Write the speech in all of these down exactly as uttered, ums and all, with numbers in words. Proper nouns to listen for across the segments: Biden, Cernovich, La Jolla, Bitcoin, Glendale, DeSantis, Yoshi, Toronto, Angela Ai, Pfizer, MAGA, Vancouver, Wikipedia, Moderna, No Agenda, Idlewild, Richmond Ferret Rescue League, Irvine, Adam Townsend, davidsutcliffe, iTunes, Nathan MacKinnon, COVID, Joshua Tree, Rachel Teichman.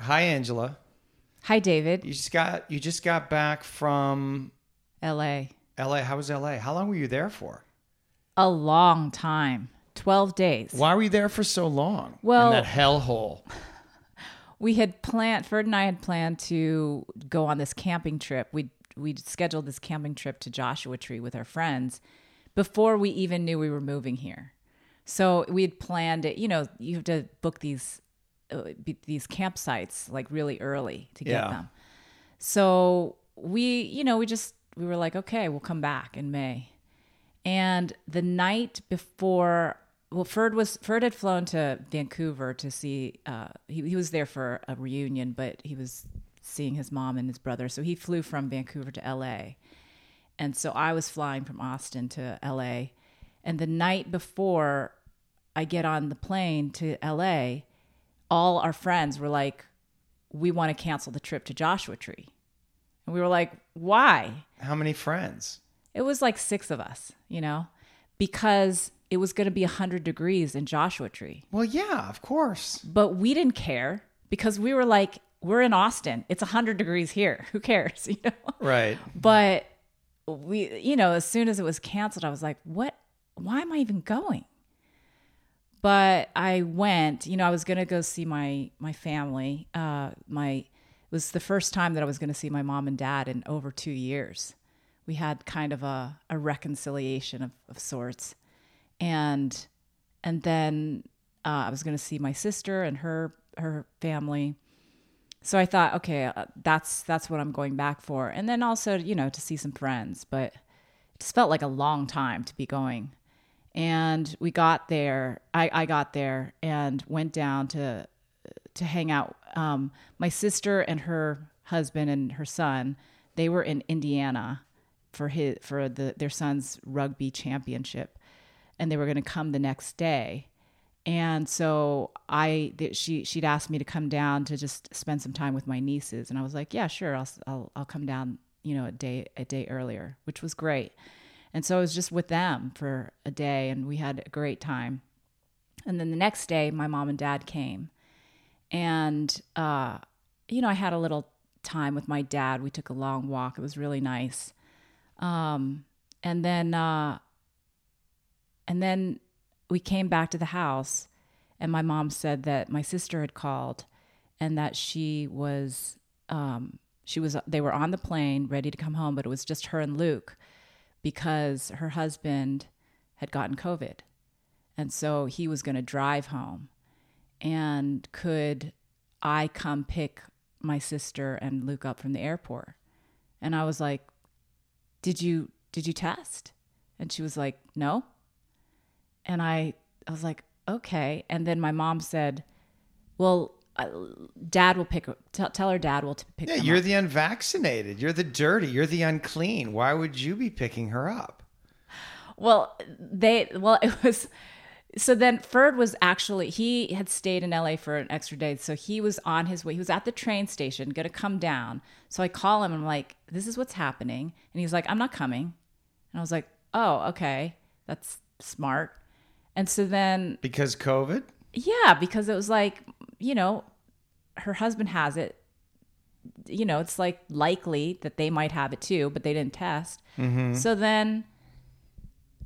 Hi, Angela. Hi, David. You just got you just got back from L A. L A. How was L A? How long were you there for? A long time. twelve days. Why were you there for so long? Well, in that hellhole. We had planned, Ferd and I had planned to go on this camping trip. We we'd scheduled this camping trip to Joshua Tree with our friends before we even knew we were moving here. So we had planned it. You know, you have to book these uh, these campsites like really early to get yeah. them. So we, you know, we just we were like, okay, we'll come back in May. And the night before, well, Ferd was Ferd had flown to Vancouver to see. Uh, he he was there for a reunion, but he was seeing his mom and his brother, so he flew from Vancouver to L A, and so I was flying from Austin to L A. And the night before I get on the plane to L A, all our friends were like, "We want to cancel the trip to Joshua Tree," and we were like, "Why?" How many friends? It was like six of us, you know, because it was going to be one hundred degrees in Joshua Tree. Well, yeah, of course. But we didn't care because we were like, we're in Austin. It's one hundred degrees here. Who cares? You know? Right. But we, you know, as soon as it was canceled, I was like, what? Why am I even going? But I went, you know, I was going to go see my, my family. Uh, my, it was the first time that I was going to see my mom and dad in over two years. We had kind of a, a reconciliation of, of sorts. And and then uh, I was going to see my sister and her her family. So I thought, okay, uh, that's that's what I'm going back for. And then also, you know, to see some friends. But it just felt like a long time to be going. And we got there. I, I got there and went down to to hang out. Um, my sister and her husband and her son, they were in Indiana for his for the their son's rugby championship, and they were going to come the next day. And so I th- she she'd asked me to come down to just spend some time with my nieces, and I was like, yeah, sure, I'll I'll, I'll come down, you know, a day a day earlier, which was great. And so I was just with them for a day, and we had a great time. And then the next day, my mom and dad came, and uh, you know, I had a little time with my dad. We took a long walk. It was really nice. Um, and then, uh, and then we came back to the house, and my mom said that my sister had called and that she was, um, she was, they were on the plane ready to come home, but it was just her and Luke because her husband had gotten COVID. And so he was going to drive home, and could I come pick my sister and Luke up from the airport? And I was like, Did you did you test? And she was like, no. And I I was like, okay. And then my mom said, well, uh, dad will pick. T- tell her dad will t- pick. Yeah, them you're up. The unvaccinated. You're the dirty. You're the unclean. Why would you be picking her up? Well, they. Well, it was. So then Ferd was actually, he had stayed in L A for an extra day. So he was on his way. He was at the train station, going to come down. So I call him and I'm like, this is what's happening. And he's like, I'm not coming. And I was like, oh, okay. That's smart. And so then. Because COVID? Yeah, because it was like, you know, her husband has it. You know, it's like likely that they might have it too, but they didn't test. Mm-hmm. So then.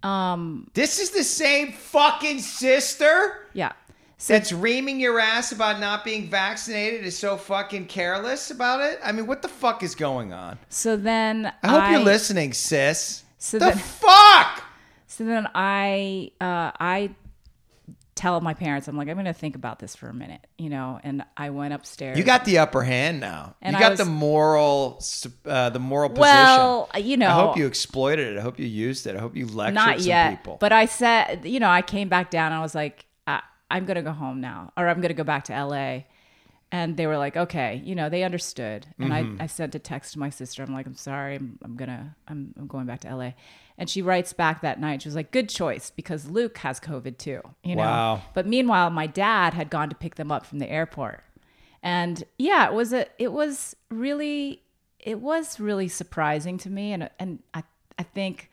Um, this is the same fucking sister? Yeah. So, that's reaming your ass about not being vaccinated is so fucking careless about it? I mean, what the fuck is going on? So then I hope I, you're listening, sis. So the then, fuck? So then I uh, I tell my parents, I'm like, I'm going to think about this for a minute, you know, and I went upstairs. You got the upper hand now. And you got was, the moral uh, the moral position. Well, you know. I hope you exploited it. I hope you used it. I hope you lectured not some yet, people. But I said, you know, I came back down. And I was like, I- I'm going to go home now, or I'm going to go back to L A. And they were like, okay, you know, they understood. And mm-hmm. I, I sent a text to my sister. I'm like, I'm sorry, I'm, I'm gonna, I'm, I'm going back to L A. And she writes back that night. She was like, good choice, because Luke has COVID too, you know. Wow. But meanwhile, my dad had gone to pick them up from the airport. And yeah, it was a, it was really, it was really surprising to me, and and I, I think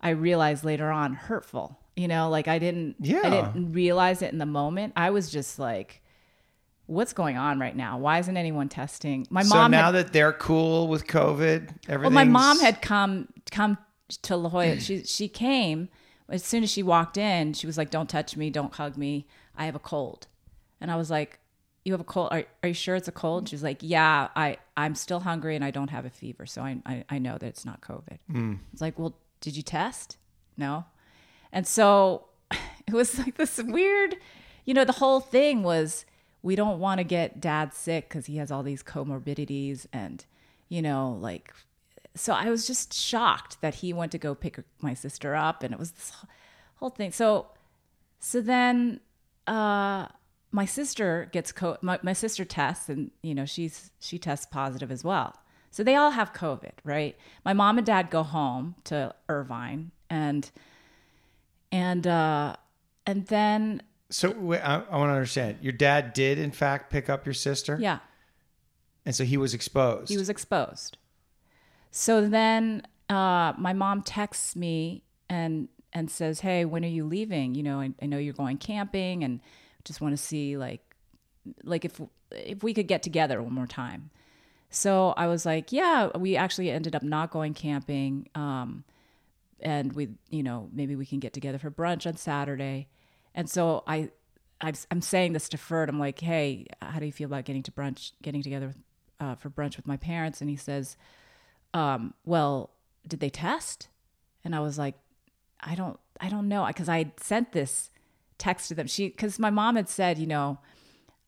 I realized later on hurtful You know, like I didn't, yeah. I didn't realize it in the moment. I was just like, what's going on right now? Why isn't anyone testing? My so mom. So now had, that they're cool with COVID, everything. Well, my mom had come come to La Jolla. She she came as soon as she walked in. She was like, "Don't touch me. Don't hug me. I have a cold." And I was like, "You have a cold? Are are you sure it's a cold?" She was like, "Yeah, I I'm still hungry and I don't have a fever, so I I, I know that it's not COVID." Mm. It's like, "Well, did you test?" No. And so it was like this weird, you know, the whole thing was, we don't want to get dad sick because he has all these comorbidities and, you know, like, so I was just shocked that he went to go pick my sister up and it was this whole thing. So, so then uh, my sister gets, co- my, my sister tests and, you know, she's, she tests positive as well. So they all have COVID, right? My mom and dad go home to Irvine and... And uh, and then... So wait, I, I want to understand. Your dad did, in fact, pick up your sister? Yeah. And so he was exposed. He was exposed. So then uh, my mom texts me and and says, hey, when are you leaving? You know, I, I know you're going camping and just want to see, like, like if if we could get together one more time. So I was like, yeah, we actually ended up not going camping. Um And we, you know, maybe we can get together for brunch on Saturday. And so I, I've, I'm saying this to Ferd. I'm like, hey, how do you feel about getting to brunch, getting together with, uh, for brunch with my parents? And he says, um, well, did they test? And I was like, I don't, I don't know. Because I had sent this text to them. She, because my mom had said, you know,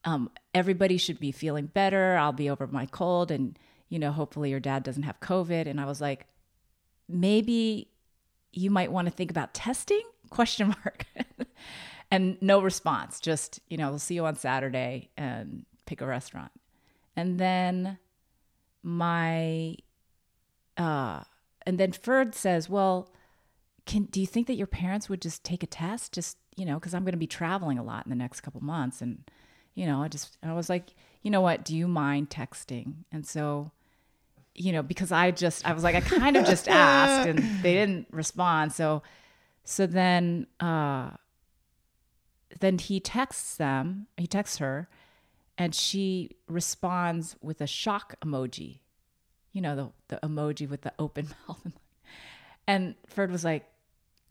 um, everybody should be feeling better. I'll be over my cold. And, you know, hopefully your dad doesn't have COVID. And I was like, maybe... you might want to think about testing question mark and no response. Just, you know, we'll see you on Saturday and pick a restaurant. And then my, uh, and then Ferd says, well, can, do you think that your parents would just take a test? Just, you know, cause I'm going to be traveling a lot in the next couple months. And, you know, I just, I was like, you know what, do you mind texting? And so, you know, because I just, I was like, I kind of just asked and they didn't respond. So, so then, uh, then he texts them, he texts her and she responds with a shock emoji, you know, the, the emoji with the open mouth. And Ferd was like,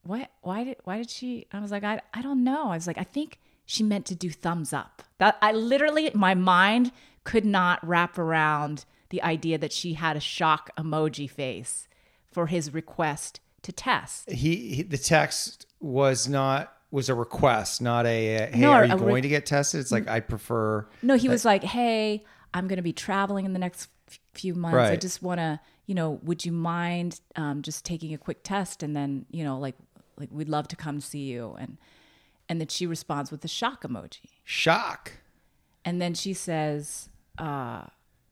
what, why did, why did she, I was like, I, I don't know. I was like, I think she meant to do thumbs up. That I literally, my mind could not wrap around the idea that she had a shock emoji face for his request to test. He, he the text was not was a request, not a uh, hey, no, are you going re- to get tested? It's like I prefer. No, he that- was like, hey, I'm going to be traveling in the next f- few months. Right. I just want to, you know, would you mind um, just taking a quick test and then, you know, like like we'd love to come see you. And and then she responds with the shock emoji. Shock. And then she says, uh,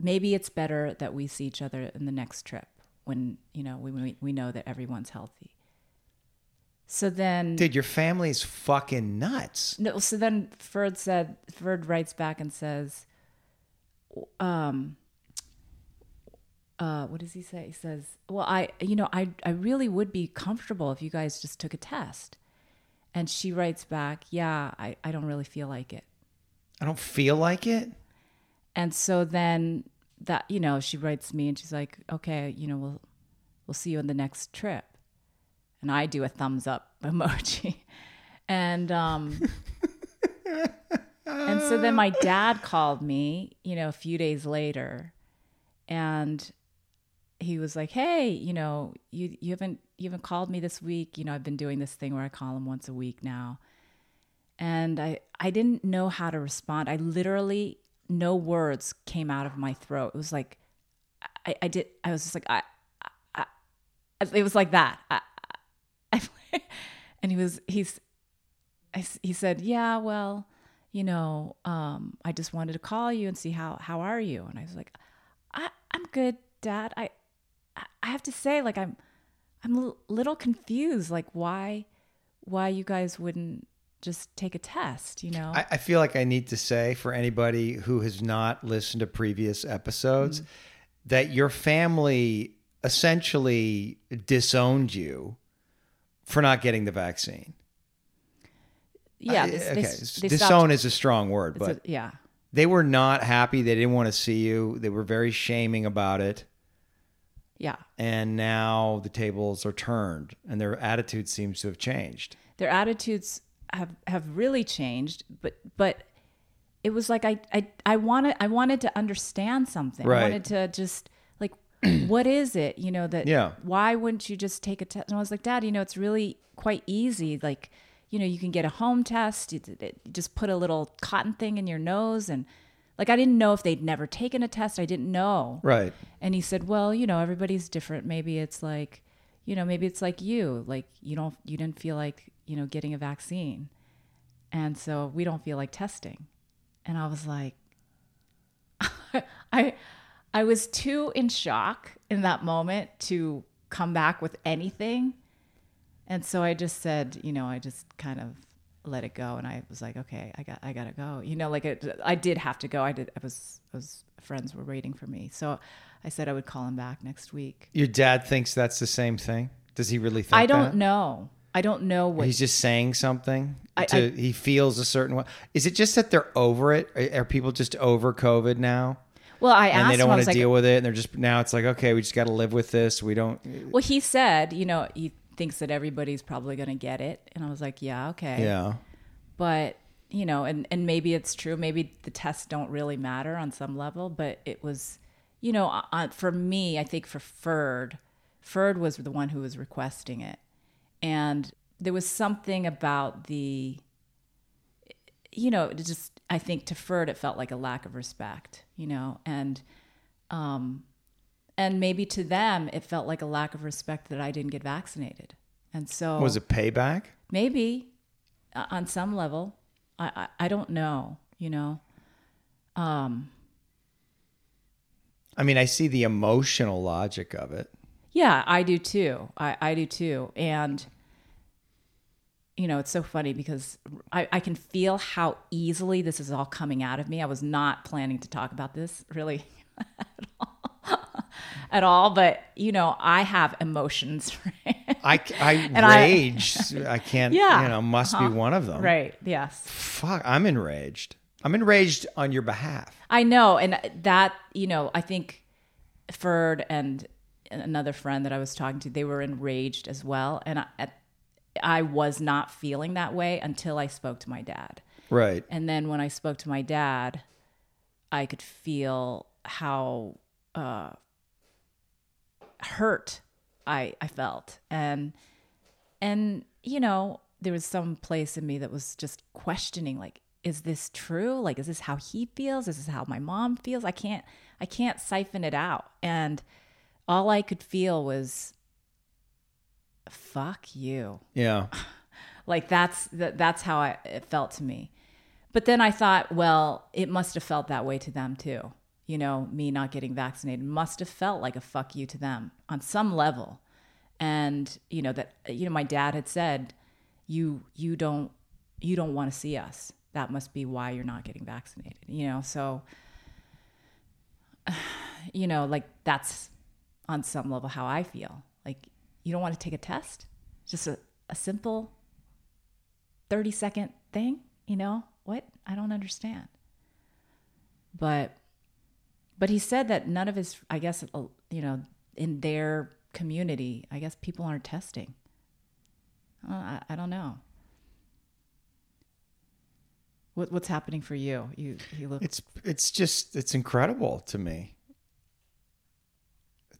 maybe it's better that we see each other in the next trip when, you know, we we, we know that everyone's healthy. So then... Dude, your family's fucking nuts. No, so then Ferd said, Ferd writes back and says, um, uh, what does he say? He says, well, I, you know, I, I really would be comfortable if you guys just took a test. And she writes back, yeah, I, I don't really feel like it. I don't feel like it? And so then that, you know, she writes me and she's like, okay, you know, we'll, we'll see you on the next trip. And I do a thumbs up emoji. And, um, and so then my dad called me, you know, a few days later and he was like, hey, you know, you, you haven't, you haven't called me this week. You know, I've been doing this thing where I call him once a week now. And I, I didn't know how to respond. I literally... no words came out of my throat. It was like, I, I did, I was just like, I, I, I it was like that. I, I, and he was, he's, I, he said, yeah, well, you know, um, I just wanted to call you and see how, how are you? And I was like, I, I'm good, Dad. I, I have to say like, I'm, I'm a little confused. Like why, why you guys wouldn't just take a test, you know? I, I feel like I need to say for anybody who has not listened to previous episodes mm-hmm. that your family essentially disowned you for not getting the vaccine. Yeah. They, okay. They, they disown is a strong word, but a, yeah, they were not happy. They didn't want to see you. They were very shaming about it. Yeah. And now the tables are turned and their attitude seems to have changed. Their attitudes have, have really changed, but, but it was like, I, I, I wanted, I wanted to understand something. Right. I wanted to just like, what is it, you know, that, yeah. why wouldn't you just take a test? And I was like, Dad, you know, it's really quite easy. Like, you know, you can get a home test. You just put a little cotton thing in your nose. And like, I didn't know if they'd never taken a test. I didn't know. Right. And he said, well, you know, everybody's different. Maybe it's like, you know, maybe it's like you, like, you don't, you didn't feel like, you know, getting a vaccine. And so we don't feel like testing. And I was like, I, I was too in shock in that moment to come back with anything. And so I just said, you know, I just kind of let it go. And I was like, okay, I got, I gotta go. You know, like it, I did have to go. I did. I was, I was, friends were waiting for me. So I said I would call him back next week. Your dad thinks that's the same thing? Does he really think I don't that? know. I don't know what he's just saying something. I, to, I, he feels a certain way. Is it just that they're over it? Are, are people just over COVID now? Well, I asked him. And they don't want to deal like, with it. And they're just, now it's like, okay, we just got to live with this. We don't. Well, he said, you know, he thinks that everybody's probably going to get it. And I was like, yeah, okay. Yeah. But, you know, and, and maybe it's true. Maybe the tests don't really matter on some level. But it was, you know, uh, for me, I think for Ferd, Ferd was the one who was requesting it. And there was something about the, you know, just, I think to Ferd, it felt like a lack of respect, you know, and, um, and maybe to them, it felt like a lack of respect that I didn't get vaccinated. And so. Was it payback? Maybe uh, on some level. I, I, I don't know, you know. Um, I mean, I see the emotional logic of it. Yeah, I do too. I, I do too. And, you know, it's so funny because I, I can feel how easily this is all coming out of me. I was not planning to talk about this really at all, at all. But, you know, I have emotions. Right? I, I rage. I, I can't, yeah, you know, must uh-huh. be one of them. Right. Yes. Fuck, I'm enraged. I'm enraged on your behalf. I know. And that, you know, I think Ferd and another friend that I was talking to, they were enraged as well. And I, I was not feeling that way until I spoke to my dad. Right. And then when I spoke to my dad, I could feel how uh, hurt I I felt. And, and, you know, there was some place in me that was just questioning, like, is this true? Like, is this how he feels? Is this how my mom feels? I can't, I can't siphon it out. And all I could feel was, fuck you. Yeah. Like that's, that, that's how I, it felt to me. But then I thought, well, it must have felt that way to them too. You know, me not getting vaccinated must have felt like a fuck you to them on some level. And, you know, that, you know, my dad had said, you, you don't, you don't want to see us. That must be why you're not getting vaccinated. You know, so, you know, like that's, on some level, how I feel. Like, you don't want to take a test? Just a, a simple thirty-second thing? You know? What? I don't understand. But but he said that none of his, I guess, you know, in their community, I guess people aren't testing. Uh, I, I don't know. What What's happening for you? You, you look... It's, it's just, it's incredible to me.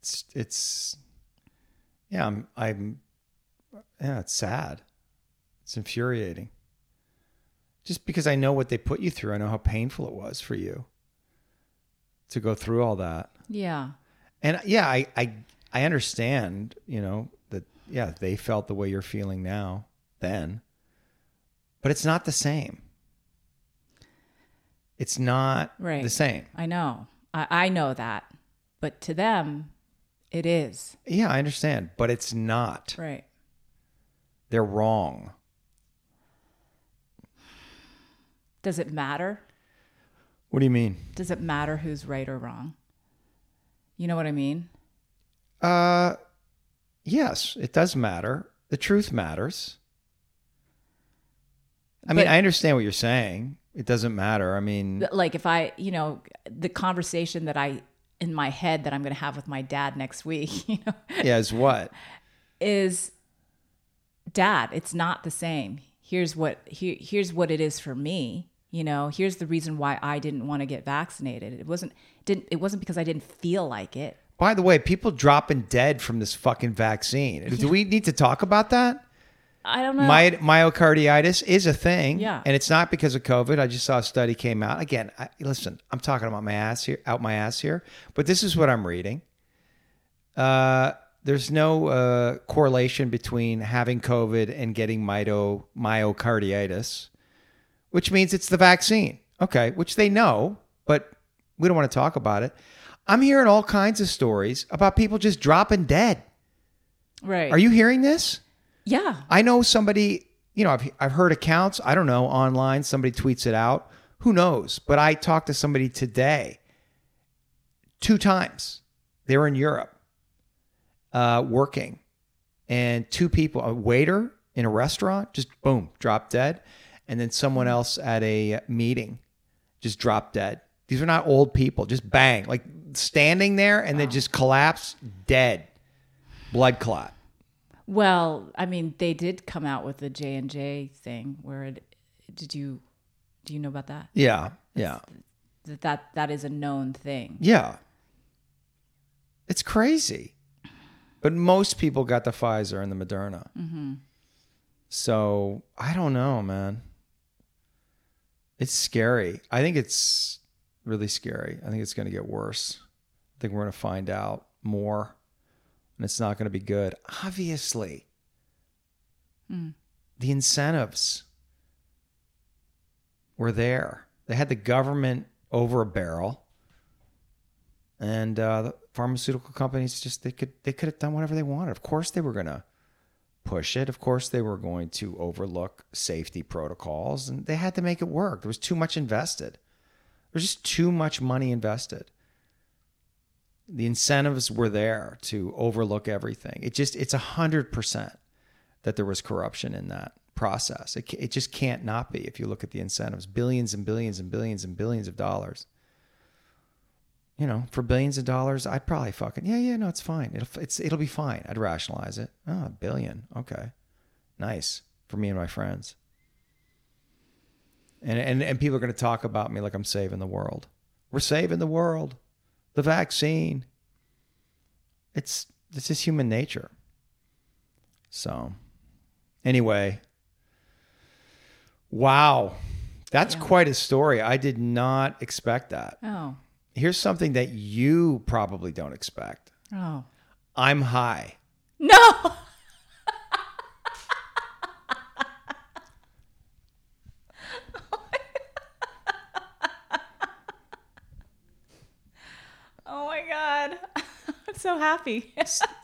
It's, it's, yeah, I'm, I'm, yeah, it's sad. It's infuriating. Just because I know what they put you through, I know how painful it was for you to go through all that. Yeah. And yeah, I, I, I understand, you know, that, yeah, they felt the way you're feeling now then, but it's not the same. It's not right. the same. I know. I, I know that, but to them, it is. Yeah, I understand, but it's not. Right. They're wrong. Does it matter? What do you mean? Does it matter who's right or wrong? You know what I mean? Uh, yes, it does matter. The truth matters. I but, mean, I understand what you're saying. It doesn't matter. I mean, like if I, you know, the conversation that I, in my head that I'm going to have with my dad next week, you know, yeah, is what is dad. It's not the same. Here's what, here, here's what it is for me. You know, here's the reason why I didn't want to get vaccinated. It wasn't, didn't, it wasn't because I didn't feel like it. By the way, people dropping dead from this fucking vaccine. Do we need to talk about that? I don't know. My, myocarditis is a thing. Yeah. And it's not because of COVID. I just saw a study came out. Again, I, listen, I'm talking about my ass here, out my ass here, but this is what I'm reading. Uh, there's no uh, correlation between having COVID and getting myo, myocarditis, which means it's the vaccine. Okay, which they know, but we don't want to talk about it. I'm hearing all kinds of stories about people just dropping dead. Right. Are you hearing this? Yeah. I know somebody, you know, I've I've heard accounts, I don't know, online, somebody tweets it out. Who knows? But I talked to somebody today, two times. They were in Europe uh, working. And two people, a waiter in a restaurant, just boom, dropped dead. And then someone else at a meeting just dropped dead. These are not old people, just bang, like standing there and wow. Then just collapse, dead, blood clot. Well, I mean, they did come out with the J and J thing where it, did you, do you know about that? Yeah. Yeah. That, that, that is a known thing. Yeah. It's crazy. But most people got the Pfizer and the Moderna. Mm-hmm. So I don't know, man. It's scary. I think it's really scary. I think it's going to get worse. I think we're going to find out more. And it's not going to be good. Obviously, mm. the incentives were there. They had the government over a barrel, and uh, the pharmaceutical companies just they could they could have done whatever they wanted. Of course, they were going to push it. Of course, they were going to overlook safety protocols, and they had to make it work. There was too much invested. There was just too much money invested. The incentives were there to overlook everything. It just, it's one hundred percent that there was corruption in that process. It, it just can't not be if you look at the incentives. Billions and billions and billions and billions of dollars. You know, for billions of dollars, I'd probably fucking, yeah, yeah, no, it's fine. It'll, it's, it'll be fine. I'd rationalize it. Oh, a billion. Okay. Nice for me and my friends. And, and, and people are going to talk about me like I'm saving the world. We're saving the world. The vaccine, it's it's just human nature. So anyway, wow, that's yeah. quite a story. I did not expect that. Oh. Here's something that you probably don't expect. Oh. I'm high. No. So happy.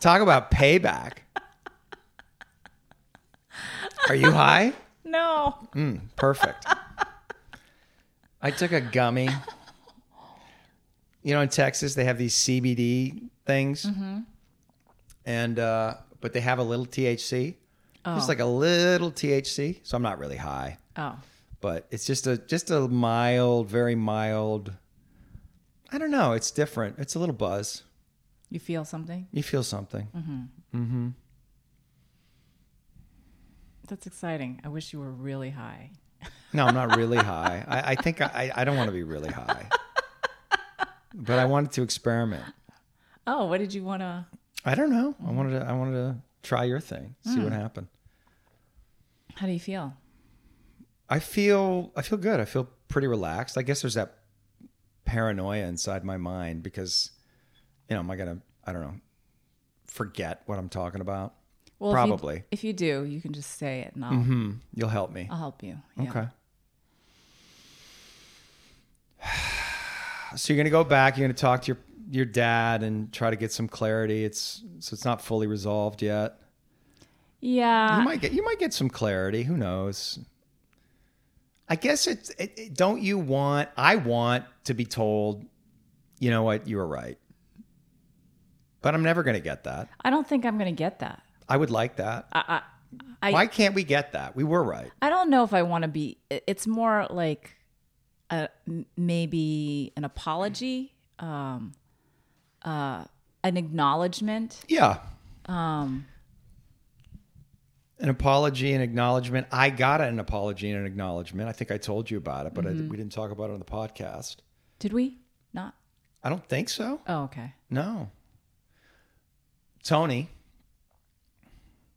Talk about payback. Are you high? No. Mm, perfect. I took a gummy. You know, in Texas, they have these C B D things. Mm-hmm. And, uh, but they have a little T H C. Oh. Just like a little T H C. So I'm not really high. Oh. But it's just a, just a mild, very mild. I don't know. It's different. It's a little buzz. You feel something? You feel something. Mm-hmm. Mm-hmm. That's exciting. I wish you were really high. No, I'm not really high. I, I think I, I don't want to be really high. But I wanted to experiment. Oh, what did you want to? I don't know. I wanted to, I wanted to try your thing, see mm. what happened. How do you feel? I feel, I feel good. I feel pretty relaxed. I guess there's that paranoia inside my mind because... You know, am I going to, I don't know, forget what I'm talking about? Well, probably. If you, if you do, you can just say it and I'll... Mm-hmm. You'll help me. I'll help you. Yeah. Okay. So you're going to go back, you're going to talk to your, your dad and try to get some clarity. It's so it's not fully resolved yet. Yeah. You might get, you might get some clarity. Who knows? I guess it's, it, it, don't you want, I want to be told, you know what, you were right. But I'm never going to get that. I don't think I'm going to get that. I would like that. I, I, why can't we get that? We were right. I don't know if I want to be. It's more like a, maybe an apology, um, uh, an acknowledgement. Yeah. Um, an apology and acknowledgement. I got an apology and an acknowledgement. I think I told you about it, but mm-hmm. I, we didn't talk about it on the podcast. Did we not? I don't think so. Oh, okay. No. Tony,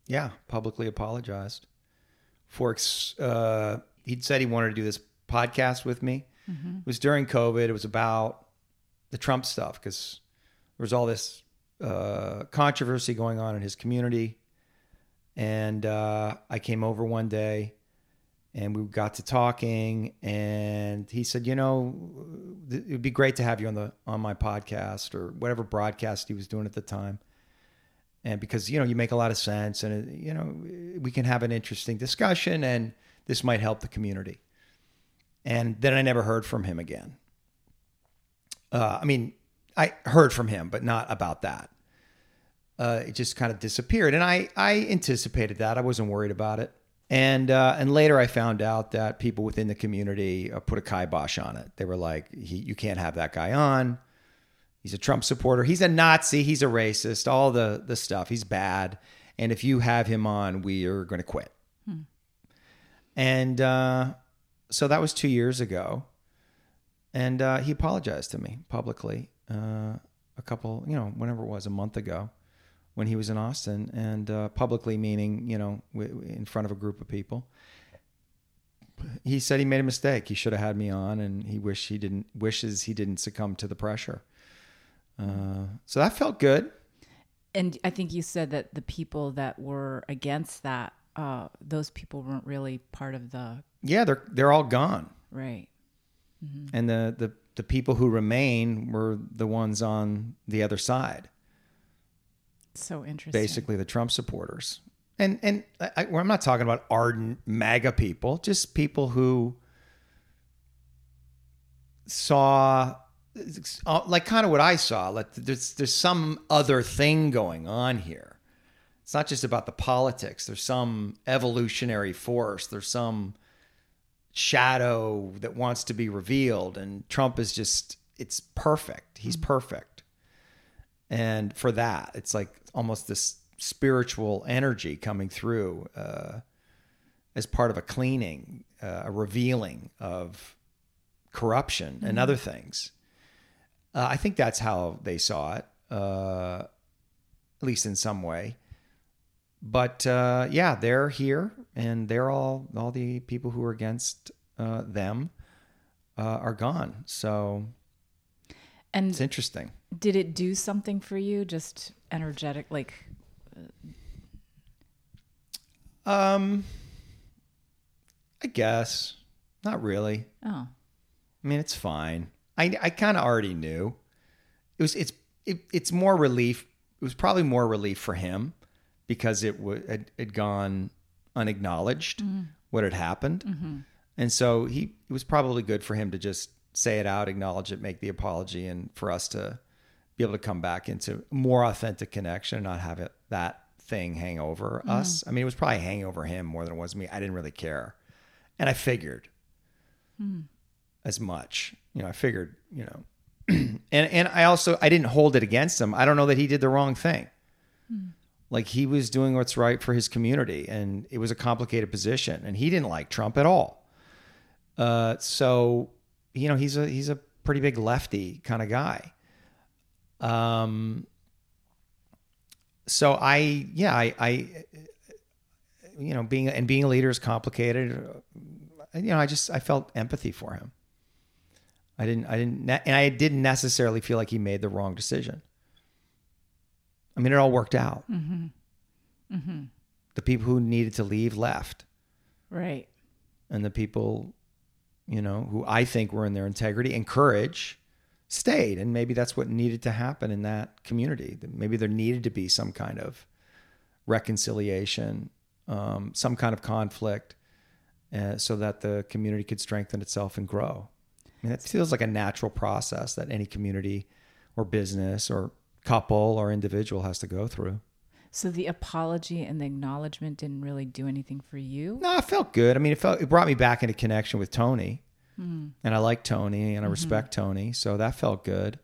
yeah, publicly apologized for, uh, he'd said he wanted to do this podcast with me. Mm-hmm. It was during COVID. It was about the Trump stuff because there was all this uh, controversy going on in his community. And uh, I came over one day and we got to talking and he said, you know, th- it'd be great to have you on the on my podcast or whatever broadcast he was doing at the time. And because, you know, you make a lot of sense and, you know, we can have an interesting discussion and this might help the community. And then I never heard from him again. Uh, I mean, I heard from him, but not about that. Uh, it just kind of disappeared. And I, I anticipated that. I wasn't worried about it. And uh, and later I found out that people within the community uh, put a kibosh on it. They were like, he, you can't have that guy on. He's a Trump supporter. He's a Nazi. He's a racist. All the the stuff. He's bad. And if you have him on, we are going to quit. Hmm. And uh, so that was two years ago. And uh, he apologized to me publicly uh, a couple, you know, whenever it was, a month ago when he was in Austin. And uh, publicly meaning, you know, w- w- in front of a group of people. He said he made a mistake. He should have had me on. And he wished he didn't wishes he didn't succumb to the pressure. Uh, so that felt good. And I think you said that the people that were against that, uh, those people weren't really part of the... Yeah, they're they're all gone. Right. Mm-hmm. And the, the, the people who remain were the ones on the other side. So interesting. Basically the Trump supporters. And, and I, I, well, I'm not talking about ardent MAGA people, just people who saw... like kind of what I saw, like there's, there's some other thing going on here. It's not just about the politics. There's some evolutionary force. There's some shadow that wants to be revealed. And Trump is just, it's perfect. He's mm-hmm. perfect. And for that, it's like almost this spiritual energy coming through uh, as part of a cleaning, uh, a revealing of corruption mm-hmm. and other things. Uh, I think that's how they saw it, uh, at least in some way. But uh, yeah, they're here, and they're all all the people who are against uh, them uh, are gone. So, and it's interesting. Did it do something for you? Just energetic, like. Uh... Um, I guess not really. Oh, I mean, it's fine. I, I kind of already knew it was, it's, it, it's more relief. It was probably more relief for him because it w- had, had gone unacknowledged mm-hmm. what had happened. Mm-hmm. And so he, it was probably good for him to just say it out, acknowledge it, make the apology, and for us to be able to come back into more authentic connection and not have it, that thing hang over mm-hmm. us. I mean, it was probably hanging over him more than it was me. I didn't really care. And I figured mm-hmm. as much. You know, I figured, you know, and, and I also, I didn't hold it against him. I don't know that he did the wrong thing. Mm. Like he was doing what's right for his community, and it was a complicated position, and he didn't like Trump at all. Uh, so, you know, he's a, he's a pretty big lefty kind of guy. Um, so I, yeah, I, I, you know, being, and being a leader is complicated. You know, I just, I felt empathy for him. I didn't, I didn't, and I didn't necessarily feel like he made the wrong decision. I mean, it all worked out. Mm-hmm. Mm-hmm. The people who needed to leave left. Right. And the people, you know, who I think were in their integrity and courage stayed. And maybe that's what needed to happen in that community. Maybe there needed to be some kind of reconciliation, um, some kind of conflict, uh, so that the community could strengthen itself and grow. I mean, it feels like a natural process that any community or business or couple or individual has to go through. So the apology and the acknowledgement didn't really do anything for you? No, it felt good. I mean, it felt it brought me back into connection with Tony. Mm. And I like Tony and I respect mm-hmm. Tony. So that felt good.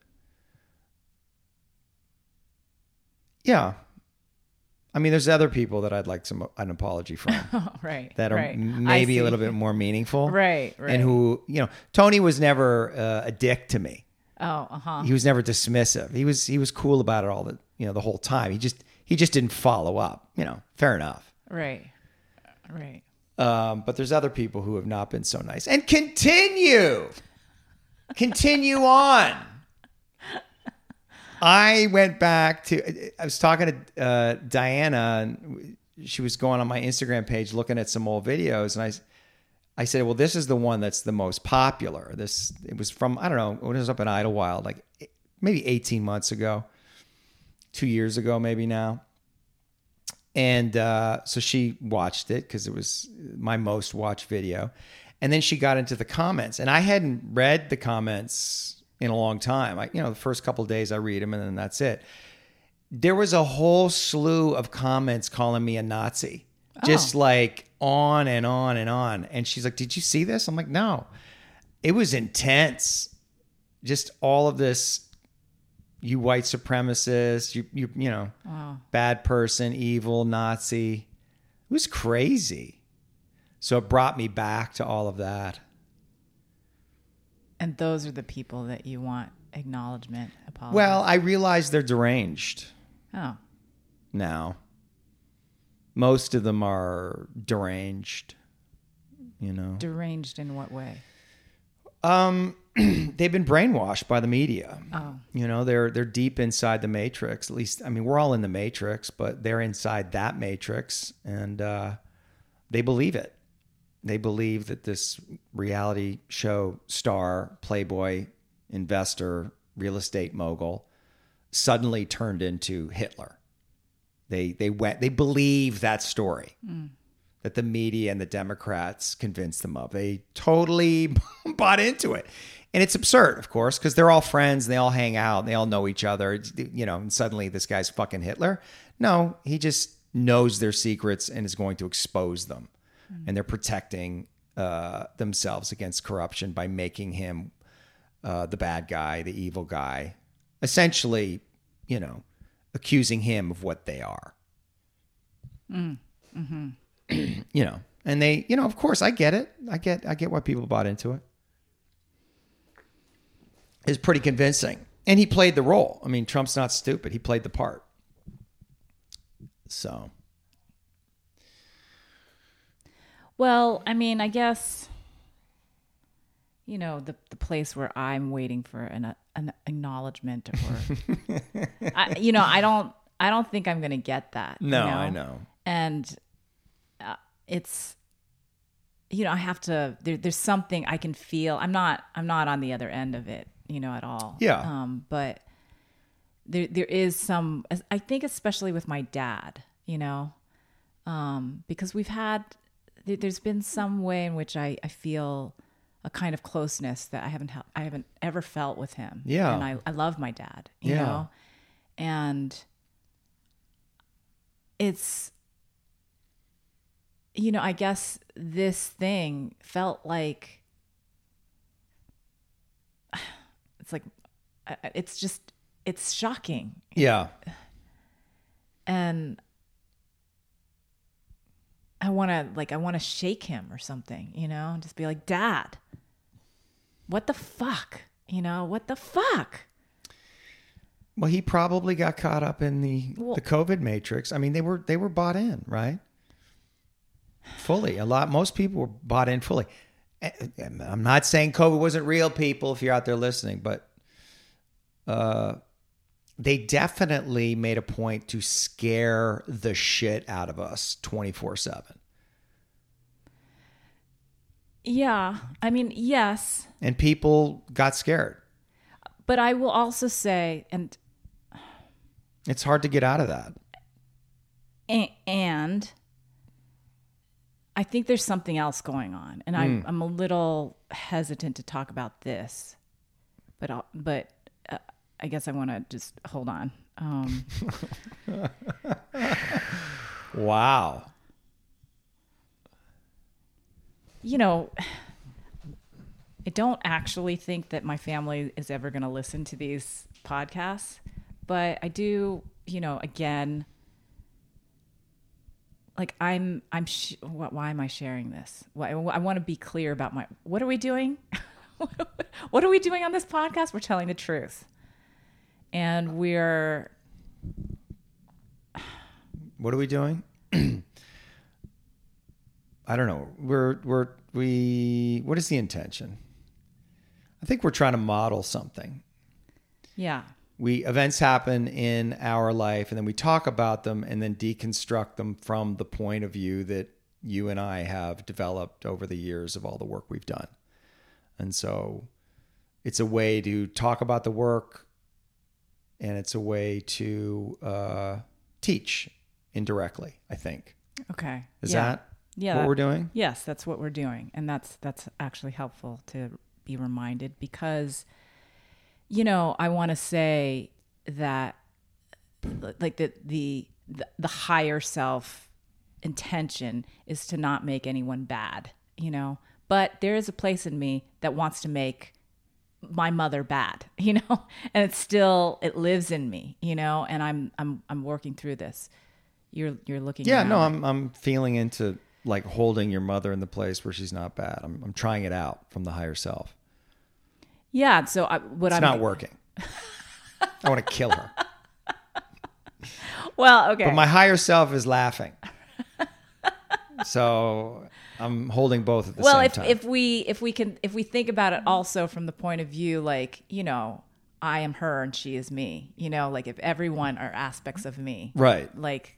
Yeah. I mean, there's other people that I'd like some an apology from right, that are right. maybe a little bit more meaningful. Right, right. And who, you know, Tony was never uh, a dick to me. Oh, uh-huh. He was never dismissive. He was he was cool about it all the, you know, the whole time. He just he just didn't follow up, you know. Fair enough. Right. Right. Um, but there's other people who have not been so nice. And continue. Continue on. I went back to, I was talking to uh, Diana, and she was going on my Instagram page looking at some old videos, and I, I said, well, this is the one that's the most popular. This, it was from, I don't know, when it was up in Idlewild, like maybe eighteen months ago, two years ago, maybe now. And uh, so she watched it because it was my most watched video. And then she got into the comments, and I hadn't read the comments in a long time. I, you know, the first couple of days I read them and then that's it. There was a whole slew of comments calling me a Nazi, oh. just like on and on and on. And she's like, did you see this? I'm like, no, it was intense. Just all of this, you white supremacist, you, you, you know, wow. bad person, evil, Nazi. It was crazy. So it brought me back to all of that. And those are the people that you want acknowledgement, apology. Well, I realize they're deranged. Oh. Now. Most of them are deranged, you know. Deranged in what way? Um, they've been brainwashed by the media. Oh. You know, they're they're deep inside the matrix. At least, I mean, we're all in the matrix, but they're inside that matrix, and uh, they believe it. They believe that this reality show star, playboy, investor, real estate mogul suddenly turned into Hitler. They they went they believe that story mm. that the media and the Democrats convinced them of. They totally bought into it. And it's absurd, of course, because they're all friends and they all hang out and they all know each other. It's, you know, and suddenly this guy's fucking Hitler. No, he just knows their secrets and is going to expose them. And they're protecting uh, themselves against corruption by making him uh, the bad guy, the evil guy, essentially, you know, accusing him of what they are. Mm. Mm-hmm. You know, and they, you know, of course, I get it. I get, I get why people bought into it. It's pretty convincing. And he played the role. I mean, Trump's not stupid. He played the part. So... Well, I mean, I guess, you know, the the place where I'm waiting for an an acknowledgement or, I, you know, I don't I don't think I'm going to get that. No, you know? I know. And uh, it's, you know, I have to, there, there's something I can feel. I'm not, I'm not on the other end of it, you know, at all. Yeah. Um, but there there is some, I think, especially with my dad, you know, um, because we've had, there's been some way in which I, I feel a kind of closeness that I haven't I haven't ever felt with him. Yeah. And I, I love my dad, you yeah. know? And it's, you know, I guess this thing felt like, it's like, it's just, it's shocking. Yeah. And I want to like, I want to shake him or something, you know, and just be like, Dad, what the fuck? You know, what the fuck? Well, he probably got caught up in the, well, the COVID matrix. I mean, they were, they were bought in, right? Fully. A lot. Most people were bought in fully. I'm not saying COVID wasn't real, people, if you're out there listening, but, uh, they definitely made a point to scare the shit out of us twenty-four seven. Yeah. I mean, yes. And people got scared. But I will also say, and it's hard to get out of that. And, and I think there's something else going on. And mm. I'm, I'm a little hesitant to talk about this, but, I'll, but, I guess I want to just hold on Um, wow. You know, I don't actually think that my family is ever going to listen to these podcasts, but I do, you know, again, like I'm, I'm, sh- why am I sharing this? Why, I want to be clear about my, what are we doing? What are we doing on this podcast? We're telling the truth. And we're, what are we doing? I don't know. We're, we're, we, what is the intention? I think we're trying to model something. Yeah. We, events happen in our life and then we talk about them and then deconstruct them from the point of view that you and I have developed over the years of all the work we've done. And so it's a way to talk about the work and it's a way to, uh, teach indirectly, I think. Okay. Is yeah. that? Yeah, what that, we're doing? Yes, that's what we're doing. And that's that's actually helpful to be reminded because, you know, I want to say that like the, the the higher self intention is to not make anyone bad, you know, but there is a place in me that wants to make my mother bad, you know, and it's still, it lives in me, you know, and I'm, I'm, I'm working through this. You're, you're looking. Yeah, around. no, I'm, I'm feeling into like holding your mother in the place where she's not bad. I'm I'm trying it out from the higher self. Yeah. So I, what I'm It's not working. I want to kill her. Well, okay. But my higher self is laughing. So I'm holding both at the well, same if, time. Well, if we, if we can, if we think about it also from the point of view, like, you know, I am her and she is me, you know, like if everyone are aspects of me, right? Like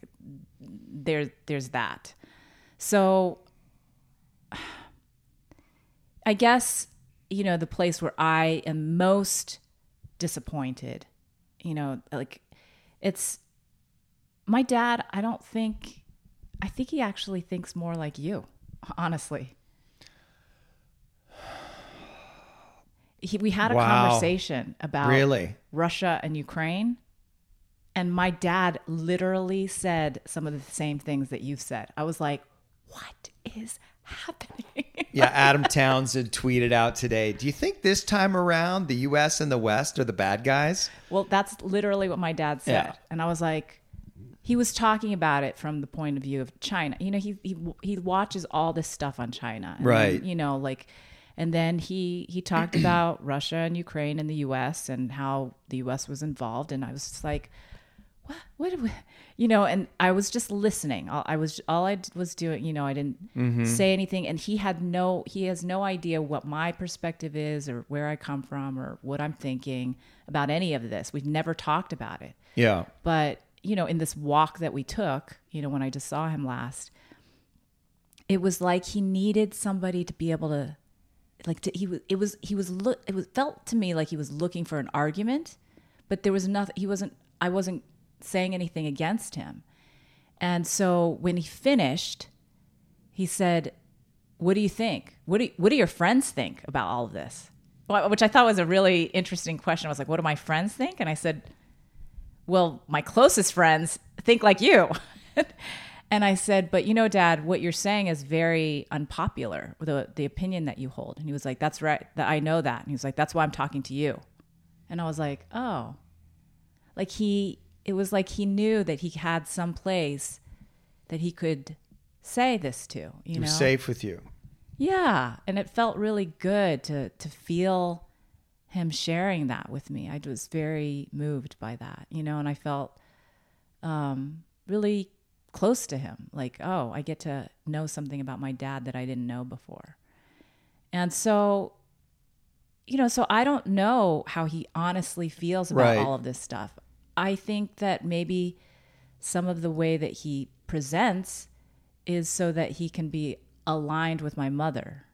there, there's that. So I guess, you know, the place where I am most disappointed, you know, like it's my dad. I don't think, I think he actually thinks more like you, honestly. He, we had a wow. conversation about really? Russia and Ukraine. And my dad literally said some of the same things that you've said. I was like, what is happening? Yeah, Adam Townsend tweeted out today, do you think this time around the U S and the West are the bad guys? Well, that's literally what my dad said. Yeah. And I was like, he was talking about it from the point of view of China. You know, he he, he watches all this stuff on China. And right. Then, you know, like... And then he, he talked about Russia and Ukraine and the U S and how the U S was involved. And I was just like, what, what, what? You know, and I was just listening. All I was, all I was doing, you know, I didn't mm-hmm. say anything and he had no, he has no idea what my perspective is or where I come from or what I'm thinking about any of this. We've never talked about it. Yeah. But, you know, in this walk that we took, you know, when I just saw him last, it was like he needed somebody to be able to, Like to, he was, it was, he was, look, it was felt to me like he was looking for an argument, but there was nothing, he wasn't, I wasn't saying anything against him. And so when he finished, he said, what do you think? What do, you, what do your friends think about all of this? Which I thought was a really interesting question. I was like, what do my friends think? And I said, well, my closest friends think like you. And I said, but you know, Dad, what you're saying is very unpopular, the the opinion that you hold. And he was like, that's right. That I know that. And he was like, that's why I'm talking to you. And I was like, oh, like he, it was like he knew that he had some place that he could say this to, you he know, was safe with you. Yeah. And it felt really good to, to feel him sharing that with me. I was very moved by that, you know, and I felt um, really close to him, like, oh, I get to know something about my dad that I didn't know before. And so, you know, so I don't know how he honestly feels about right. all of this stuff. I think that maybe some of the way that he presents is so that he can be aligned with my mother.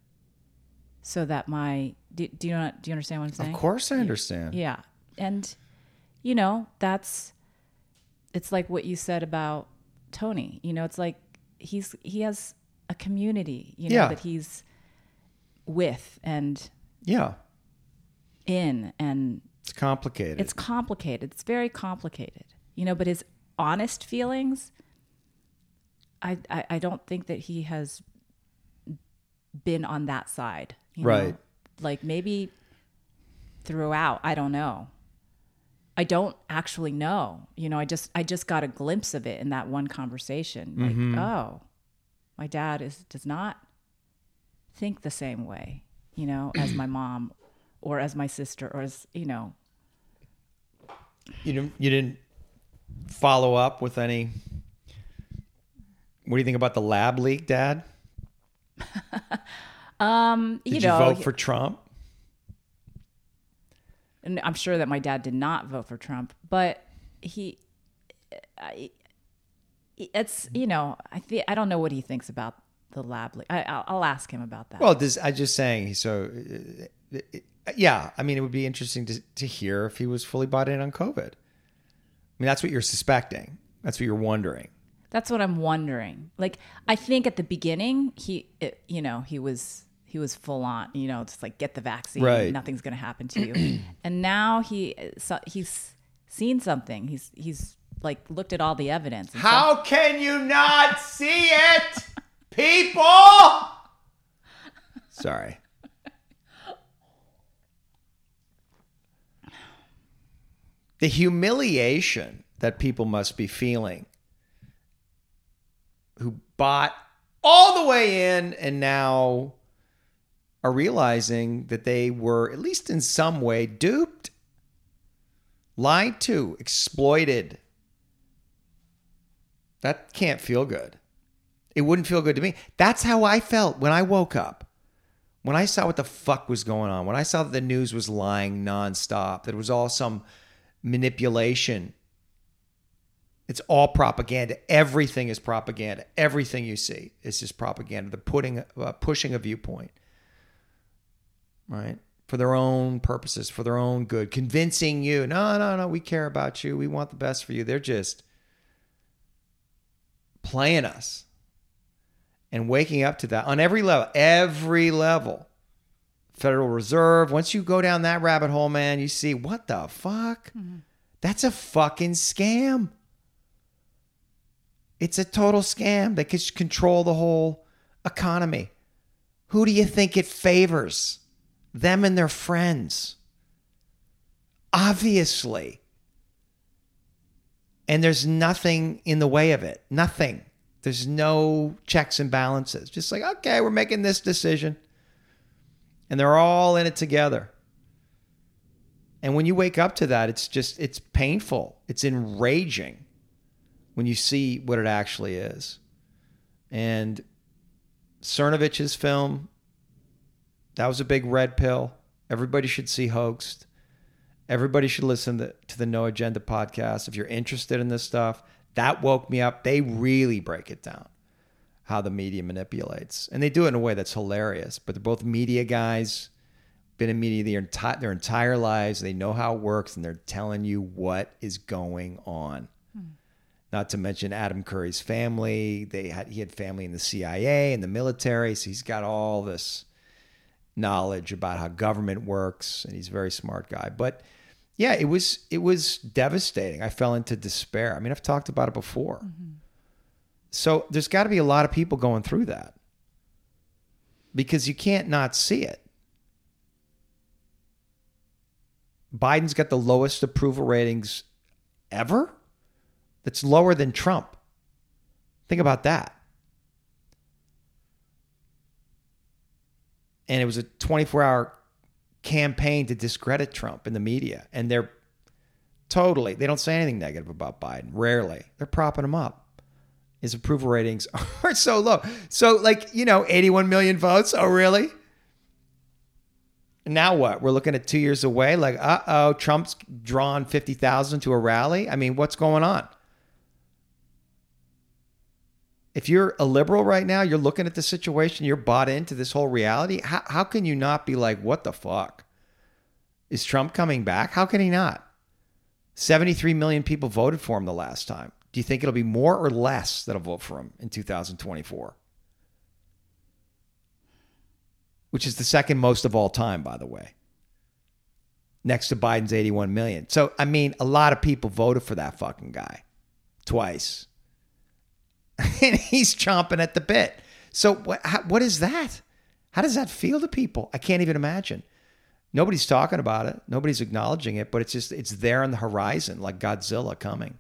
So that my, do, do you know, do you understand what I'm saying? Of course I understand. Yeah. And, you know, that's, it's like what you said about Tony, you know, it's like he's he has a community, you know, yeah. that he's with and yeah, in and it's complicated. It's complicated. It's very complicated. you know, but his honest feelings, I, I, I don't think that he has been on that side. You right. know? Like maybe throughout, I don't know. I don't actually know, you know, I just, I just got a glimpse of it in that one conversation. Like, mm-hmm. oh, my dad is, does not think the same way, you know, as my mom or as my sister or as, you know. You didn't, you didn't follow up with any, what do you think about the lab leak, Dad? um, Did you, you know, vote for Trump? And I'm sure that my dad did not vote for Trump, but he, I, it's, you know, I th- I don't know what he thinks about the lab leak. I, I'll, I'll ask him about that. Well, this, I'm just saying, so uh, yeah, I mean, it would be interesting to, to hear if he was fully bought in on COVID. I mean, that's what you're suspecting. That's what you're wondering. That's what I'm wondering. Like, I think at the beginning, he, it, you know, he was... He was full on, you know, just like get the vaccine. Right. Nothing's going to happen to you. And now he so he's seen something. He's he's like looked at all the evidence. How so- can you not see it, people? Sorry. The humiliation that people must be feeling who bought all the way in and now are realizing that they were, at least in some way, duped, lied to, exploited. That can't feel good. It wouldn't feel good to me. That's how I felt when I woke up. When I saw what the fuck was going on, when I saw that the news was lying nonstop, that it was all some manipulation. It's all propaganda. Everything is propaganda. Everything you see is just propaganda. They're putting, uh, pushing a viewpoint. Right? For their own purposes, for their own good, convincing you, no, no, no, we care about you. We want the best for you. They're just playing us and waking up to that on every level, every level. Federal Reserve. Once you go down that rabbit hole, man, you see, what the fuck? Mm-hmm. That's a fucking scam. It's a total scam. They could control the whole economy. Who do you think it favors? Them and their friends. Obviously. And there's nothing in the way of it. Nothing. There's no checks and balances. Just like, okay, we're making this decision. And they're all in it together. And when you wake up to that, it's just, it's painful. It's enraging when you see what it actually is. And Cernovich's film, that was a big red pill. Everybody should see Hoaxed. Everybody should listen to, to the No Agenda podcast. If you're interested in this stuff, that woke me up. They really break it down, how the media manipulates. And they do it in a way that's hilarious. But they're both media guys, been in media their entire, their entire lives. They know how it works, and they're telling you what is going on. Hmm. Not to mention Adam Curry's family. They had He had family in the C I A and the military, so he's got all this knowledge about how government works, and he's a very smart guy. But yeah, it was it was devastating. I fell into despair. I mean, I've talked about it before. Mm-hmm. So there's got to be a lot of people going through that, because you can't not see it. Biden's got the lowest approval ratings ever. That's lower than Trump. Think about that. And it was a twenty-four hour campaign to discredit Trump in the media. And they're totally, they don't say anything negative about Biden. Rarely. They're propping him up. His approval ratings are so low. So like, you know, eighty-one million votes. Oh, really? Now what? We're looking at two years away. Like, uh-oh, Trump's drawn fifty thousand to a rally. I mean, what's going on? If you're a liberal right now, you're looking at the situation, you're bought into this whole reality. How, how can you not be like, what the fuck? Is Trump coming back? How can he not? seventy-three million people voted for him the last time. Do you think it'll be more or less that'll vote for him in two thousand twenty-four? Which is the second most of all time, by the way. next to Biden's eighty-one million. So, I mean, a lot of people voted for that fucking guy twice. And he's chomping at the bit. So what, how, what is that? How does that feel to people? I can't even imagine. Nobody's talking about it. Nobody's acknowledging it, but it's just, it's there on the horizon, like Godzilla coming.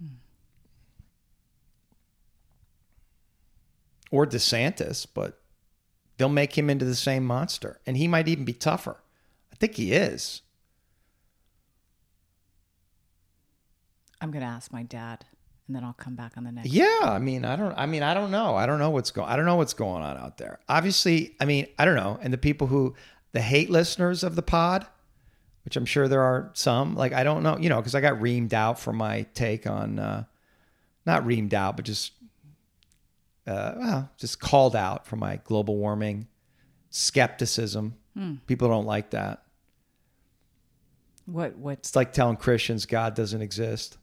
Hmm. Or DeSantis, but they'll make him into the same monster. And he might even be tougher. I think he is. I'm going to ask my dad. And then I'll come back on the next. Yeah, I mean, I don't. I mean, I don't know. I don't know what's going. I don't know what's going on out there. Obviously, I mean, I don't know. And the people who, the hate listeners of the pod, which I'm sure there are some. Like, I don't know, you know, because I got reamed out for my take on, uh, not reamed out, but just, uh, well, just called out for my global warming skepticism. Hmm. People don't like that. What? What? It's like telling Christians God doesn't exist.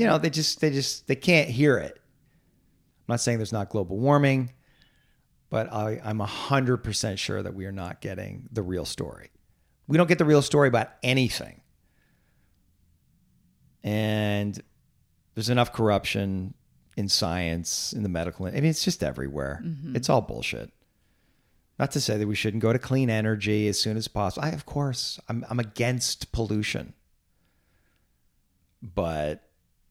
You know, they just, they just, they can't hear it. I'm not saying there's not global warming, but I, I'm one hundred percent sure that we are not getting the real story. We don't get the real story about anything. And there's enough corruption in science, in the medical, I mean, it's just everywhere. Mm-hmm. It's all bullshit. Not to say that we shouldn't go to clean energy as soon as possible. I, of course, I'm, I'm against pollution, but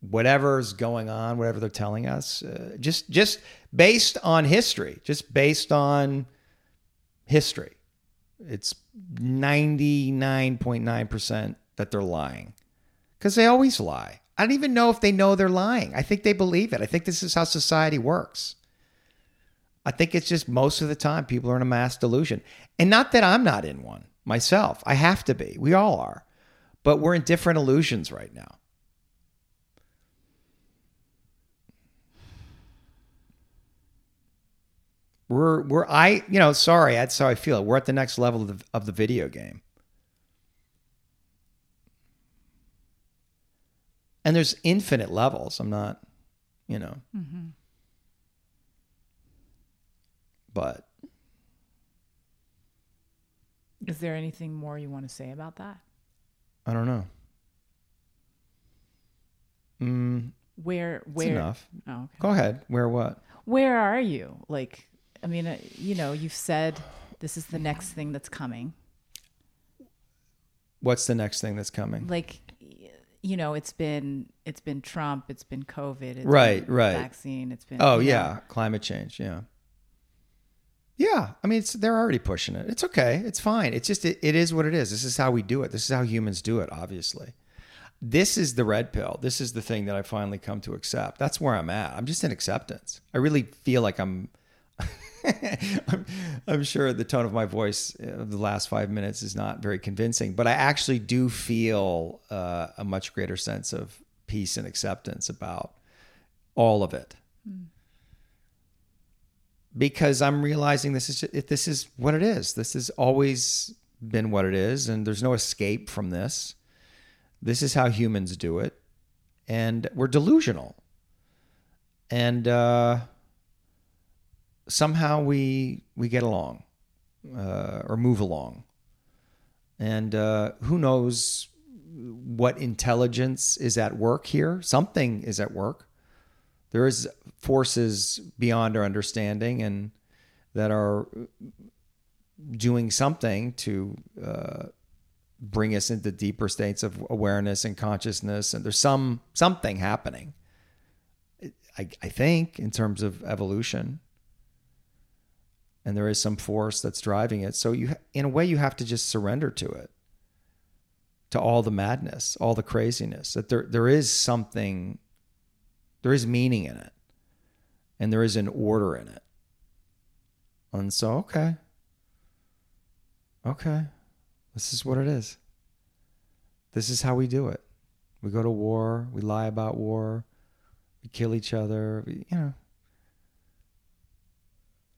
whatever's going on, whatever they're telling us, uh, just just based on history, just based on history, it's ninety-nine point nine percent that they're lying, because they always lie. I don't even know if they know they're lying. I think they believe it. I think this is how society works. I think it's just most of the time people are in a mass delusion. And not that I'm not in one myself. I have to be. We all are. But we're in different illusions right now. We're, we're, I, you know, sorry, that's how I feel. We're at the next level of the, of the video game. And there's infinite levels. I'm not, you know. Mm-hmm. But. Is there anything more you want to say about that? I don't know. Mm, where, where? That's enough. Oh, okay. Go ahead. Where what? Where are you? Like. I mean, you know, you've said this is the next thing that's coming. What's the next thing that's coming? Like, you know, it's been it's been Trump, it's been COVID, it's right, been right. vaccine, it's been oh yeah, know. climate change, yeah, yeah. I mean, it's, they're already pushing it. It's okay, it's fine. It's just it, it is what it is. This is how we do it. This is how humans do it. Obviously, this is the red pill. This is the thing that I finally come to accept. That's where I'm at. I'm just in acceptance. I really feel like I'm. I'm, I'm sure the tone of my voice of the last five minutes is not very convincing, but I actually do feel uh, a much greater sense of peace and acceptance about all of it, mm. because I'm realizing this is just, this is what it is. This has always been what it is, and there's no escape from this. This is how humans do it, and we're delusional. And uh somehow we we get along uh, or move along. And uh, who knows what intelligence is at work here. Something is at work. There is forces beyond our understanding and that are doing something to uh, bring us into deeper states of awareness and consciousness. And there's some something happening, I, I think, in terms of evolution. And there is some force that's driving it. So you, in a way, you have to just surrender to it, to all the madness, all the craziness, that there there is something, there is meaning in it, and there is an order in it. And so, okay, okay, this is what it is. This is how we do it. We go to war, we lie about war, we kill each other, we, you know.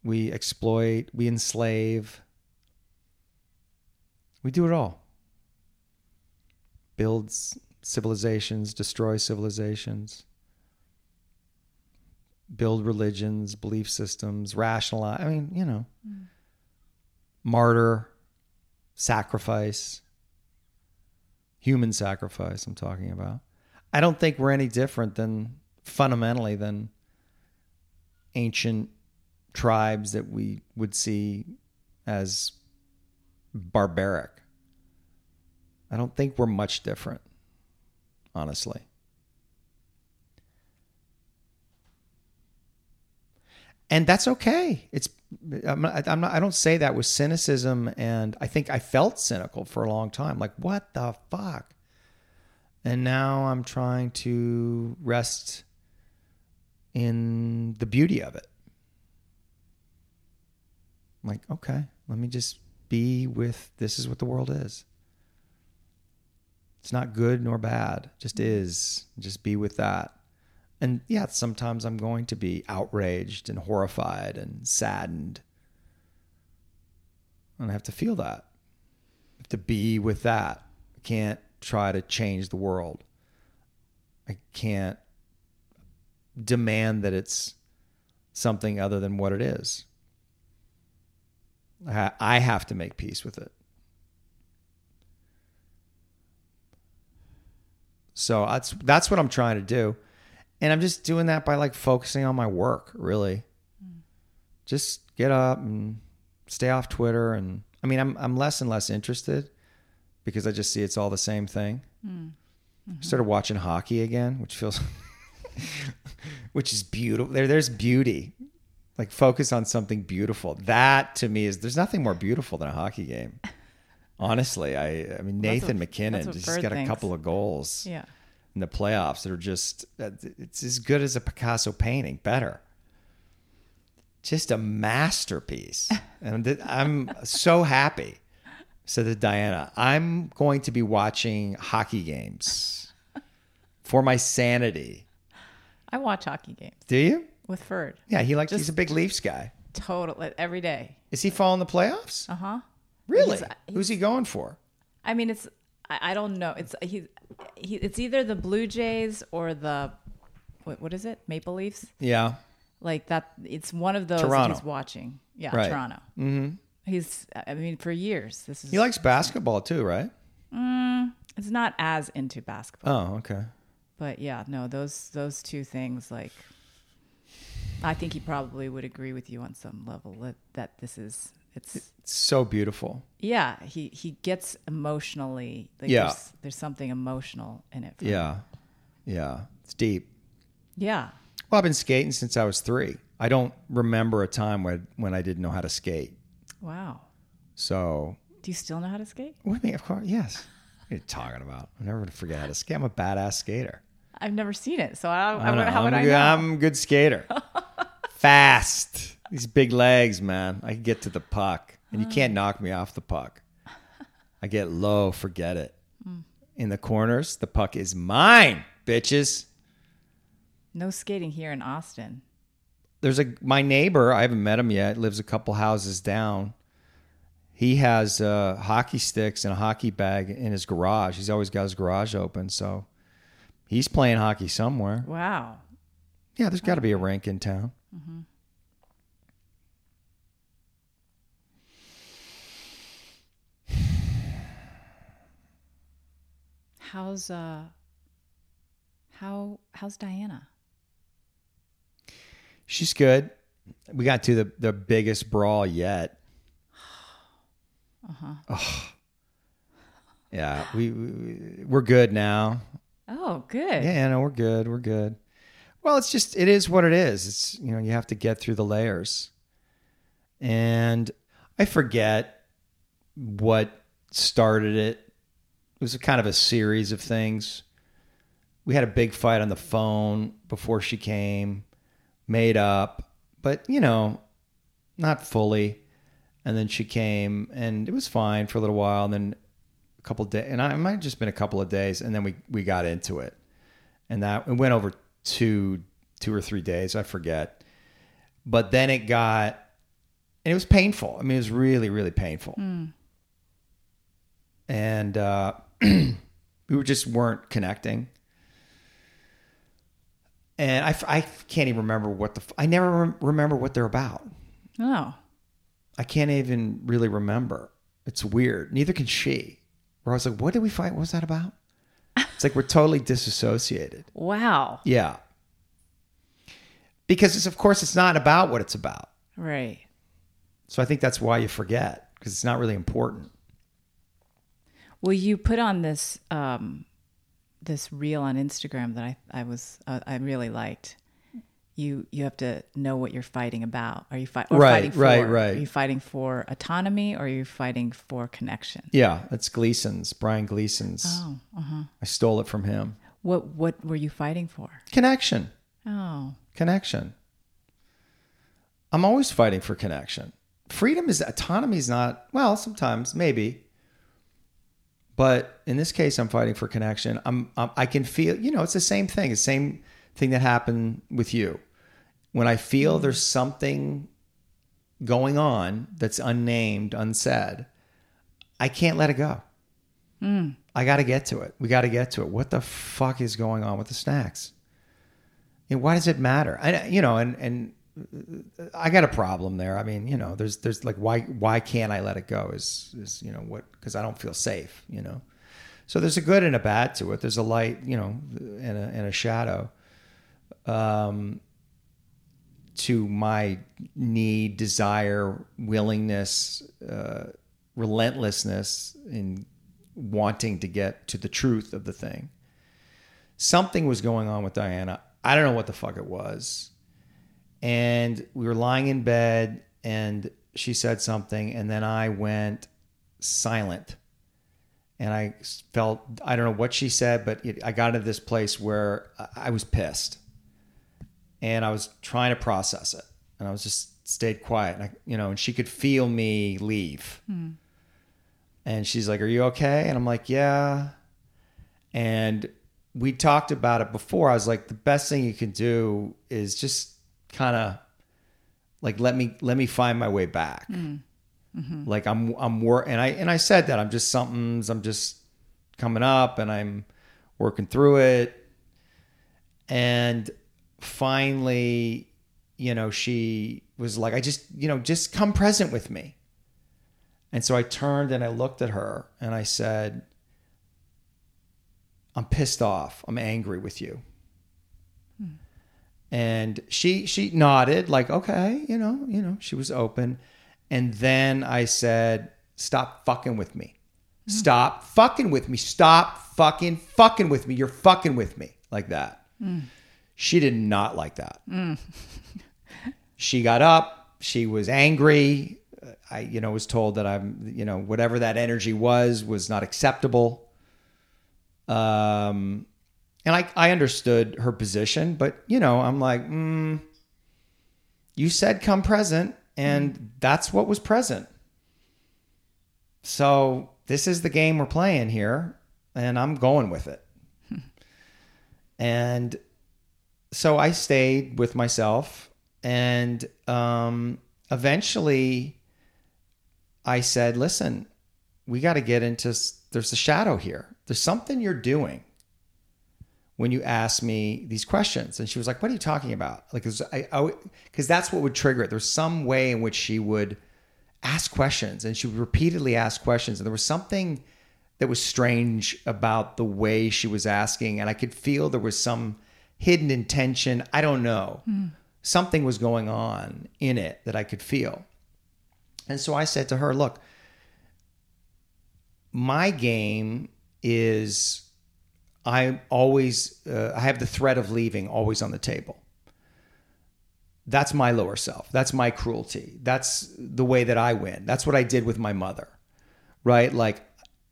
We exploit, we enslave. We do it all. Build civilizations, destroy civilizations. Build religions, belief systems, rationalize. I mean, you know. Mm. martyr, sacrifice, human sacrifice I'm talking about. I don't think we're any different than, fundamentally, than ancient tribes that we would see as barbaric. I don't think we're much different, honestly. And that's okay. It's I'm not, I'm not I don't say that with cynicism, and I think I felt cynical for a long time. Like, what the fuck? And now I'm trying to rest in the beauty of it. I'm like, okay, let me just be with, this is what the world is. It's not good nor bad, just is. Just be with that. And yeah, sometimes I'm going to be outraged and horrified and saddened. And I have to feel that. I have to be with that. I can't try to change the world. I can't demand that it's something other than what it is. I have to make peace with it. So that's that's what I'm trying to do. And I'm just doing that by like focusing on my work, really. Mm. Just get up and stay off Twitter. And I mean, I'm I'm less and less interested because I just see it's all the same thing. Mm. Mm-hmm. I started watching hockey again, which feels, which is beautiful. There, there's beauty. Like, focus on something beautiful. That to me is, there's nothing more beautiful than a hockey game. Honestly, I I mean, Nathan MacKinnon just got a couple of goals. Yeah. In the playoffs that are just, it's as good as a Picasso painting, better. Just a masterpiece. And I'm so happy. Said to Diana, I'm going to be watching hockey games for my sanity. I watch hockey games. Do you? With Ferd. Yeah, he likes, just, he's a big Leafs guy. Total, every day. Is he following the playoffs? Uh-huh. Really? He's, he's, who's he going for? I mean, it's, I don't know. It's he, he. It's either the Blue Jays or the, what, what is it? Maple Leafs. Yeah. Like that. It's one of those that he's watching. Yeah, right. Toronto. Mm-hmm. He's. I mean, for years. This is. He likes basketball too, right? Mm, it's not as into basketball. Oh, okay. But yeah, no, those those two things. Like, I think he probably would agree with you on some level that, that this is. It's, it's so beautiful. Yeah, he, he gets emotionally. Like, yeah, there's, there's something emotional in it. For yeah, him. Yeah, it's deep. Yeah. Well, I've been skating since I was three. I don't remember a time when when I didn't know how to skate. Wow. So. Do you still know how to skate? With me, of course. Yes. What are you talking about? I'm never gonna forget how to skate. I'm a badass skater. I've never seen it, so I, I, I don't know. How would I'm I know? I'm a good skater. Fast. These big legs, man. I can get to the puck. And you can't knock me off the puck. I get low, forget it. Mm. In the corners, the puck is mine, bitches. No skating here in Austin. There's a my neighbor, I haven't met him yet, lives a couple houses down. He has uh, hockey sticks and a hockey bag in his garage. He's always got his garage open, so he's playing hockey somewhere. Wow. Yeah, there's got to be a rink in town. Mm-hmm. How's uh how how's Diana? She's good. We got to the, the biggest brawl yet. Uh-huh. Oh. Yeah, we, we we're good now. Oh, good. Yeah, no, we're good. We're good. Well, it's just it is what it is. It's, you know, you have to get through the layers. And I forget what started it. It was a kind of a series of things. We had a big fight on the phone before she came, made up, but, you know, not fully. And then she came and it was fine for a little while. And then a couple of days, and I, it might have just been a couple of days. And then we, we got into it, and that it went over two, two or three days. I forget. But then it got, and it was painful. I mean, it was really, really painful. Mm. And, uh, we were just weren't connecting. And I, I can't even remember what the, I never rem- remember what they're about. Oh. I can't even really remember. It's weird. Neither can she. Where I was like, what did we fight? What was that about? It's like we're totally disassociated. Wow. Yeah. Because, it's, of course, it's not about what it's about. Right. So I think that's why you forget, because it's not really important. Well, you put on this um, this reel on Instagram that I I was uh, I really liked. You you have to know what you're fighting about. Are you fi- or right, fighting for? Right, right, right. Are you fighting for autonomy, or are you fighting for connection? Yeah, that's Gleason's, Brian Gleason's. Oh, uh-huh. I stole it from him. What What were you fighting for? Connection. Oh. Connection. I'm always fighting for connection. Freedom is, autonomy is not, well, sometimes, maybe. But in this case, I'm fighting for connection. I'm, I'm I can feel, you know, it's the same thing. It's the same thing that happened with you. When I feel mm-hmm. there's something going on that's unnamed, unsaid, I can't let it go. Mm. I got to get to it. We got to get to it. What the fuck is going on with the snacks? And why does it matter? I, you know, and and I got a problem there. I mean, you know, there's there's like why why can't I let it go? Is is you know what? Because I don't feel safe. You know, so there's a good and a bad to it. There's a light, you know, and a and a shadow. Um, to my need, desire, willingness, uh, relentlessness in wanting to get to the truth of the thing. Something was going on with Diana. I don't know what the fuck it was. And we were lying in bed and she said something and then I went silent. And I felt, I don't know what she said, but it, I got into this place where I was pissed. And I was trying to process it. And I was just stayed quiet. And I, you know, and she could feel me leave. Mm. And she's like, are you okay? And I'm like, yeah. And we talked about it before. I was like, the best thing you can do is just kind of like, let me, let me find my way back. Mm. Mm-hmm. Like I'm, I'm wor-. And I, and I said that I'm just something's, I'm just coming up and I'm working through it. And finally, you know, she was like, I just, you know, just come present with me. And so I turned and I looked at her and I said, I'm pissed off. I'm angry with you. Hmm. And she she nodded like, okay, you know, you know, she was open. And then I said, stop fucking with me. Hmm. Stop fucking with me. Stop fucking fucking with me. You're fucking with me like that. Hmm. She did not like that. Hmm. She got up. She was angry. I, you know, was told that I'm, you know, whatever that energy was, was not acceptable. Um, and I, I understood her position, but you know, I'm like, mm, you said come present and mm. that's what was present. So this is the game we're playing here and I'm going with it. And so I stayed with myself and, um, eventually I said, listen, we got to get into, there's a shadow here. There's something you're doing when you ask me these questions. And she was like, what are you talking about? Like, because I, I, that's what would trigger it. There's some way in which she would ask questions and she would repeatedly ask questions. And there was something that was strange about the way she was asking. And I could feel there was some hidden intention. I don't know. Mm. Something was going on in it that I could feel. And so I said to her, look, my game is I'm always, uh, I have the threat of leaving always on the table. That's my lower self. That's my cruelty. That's the way that I win. That's what I did with my mother, right? Like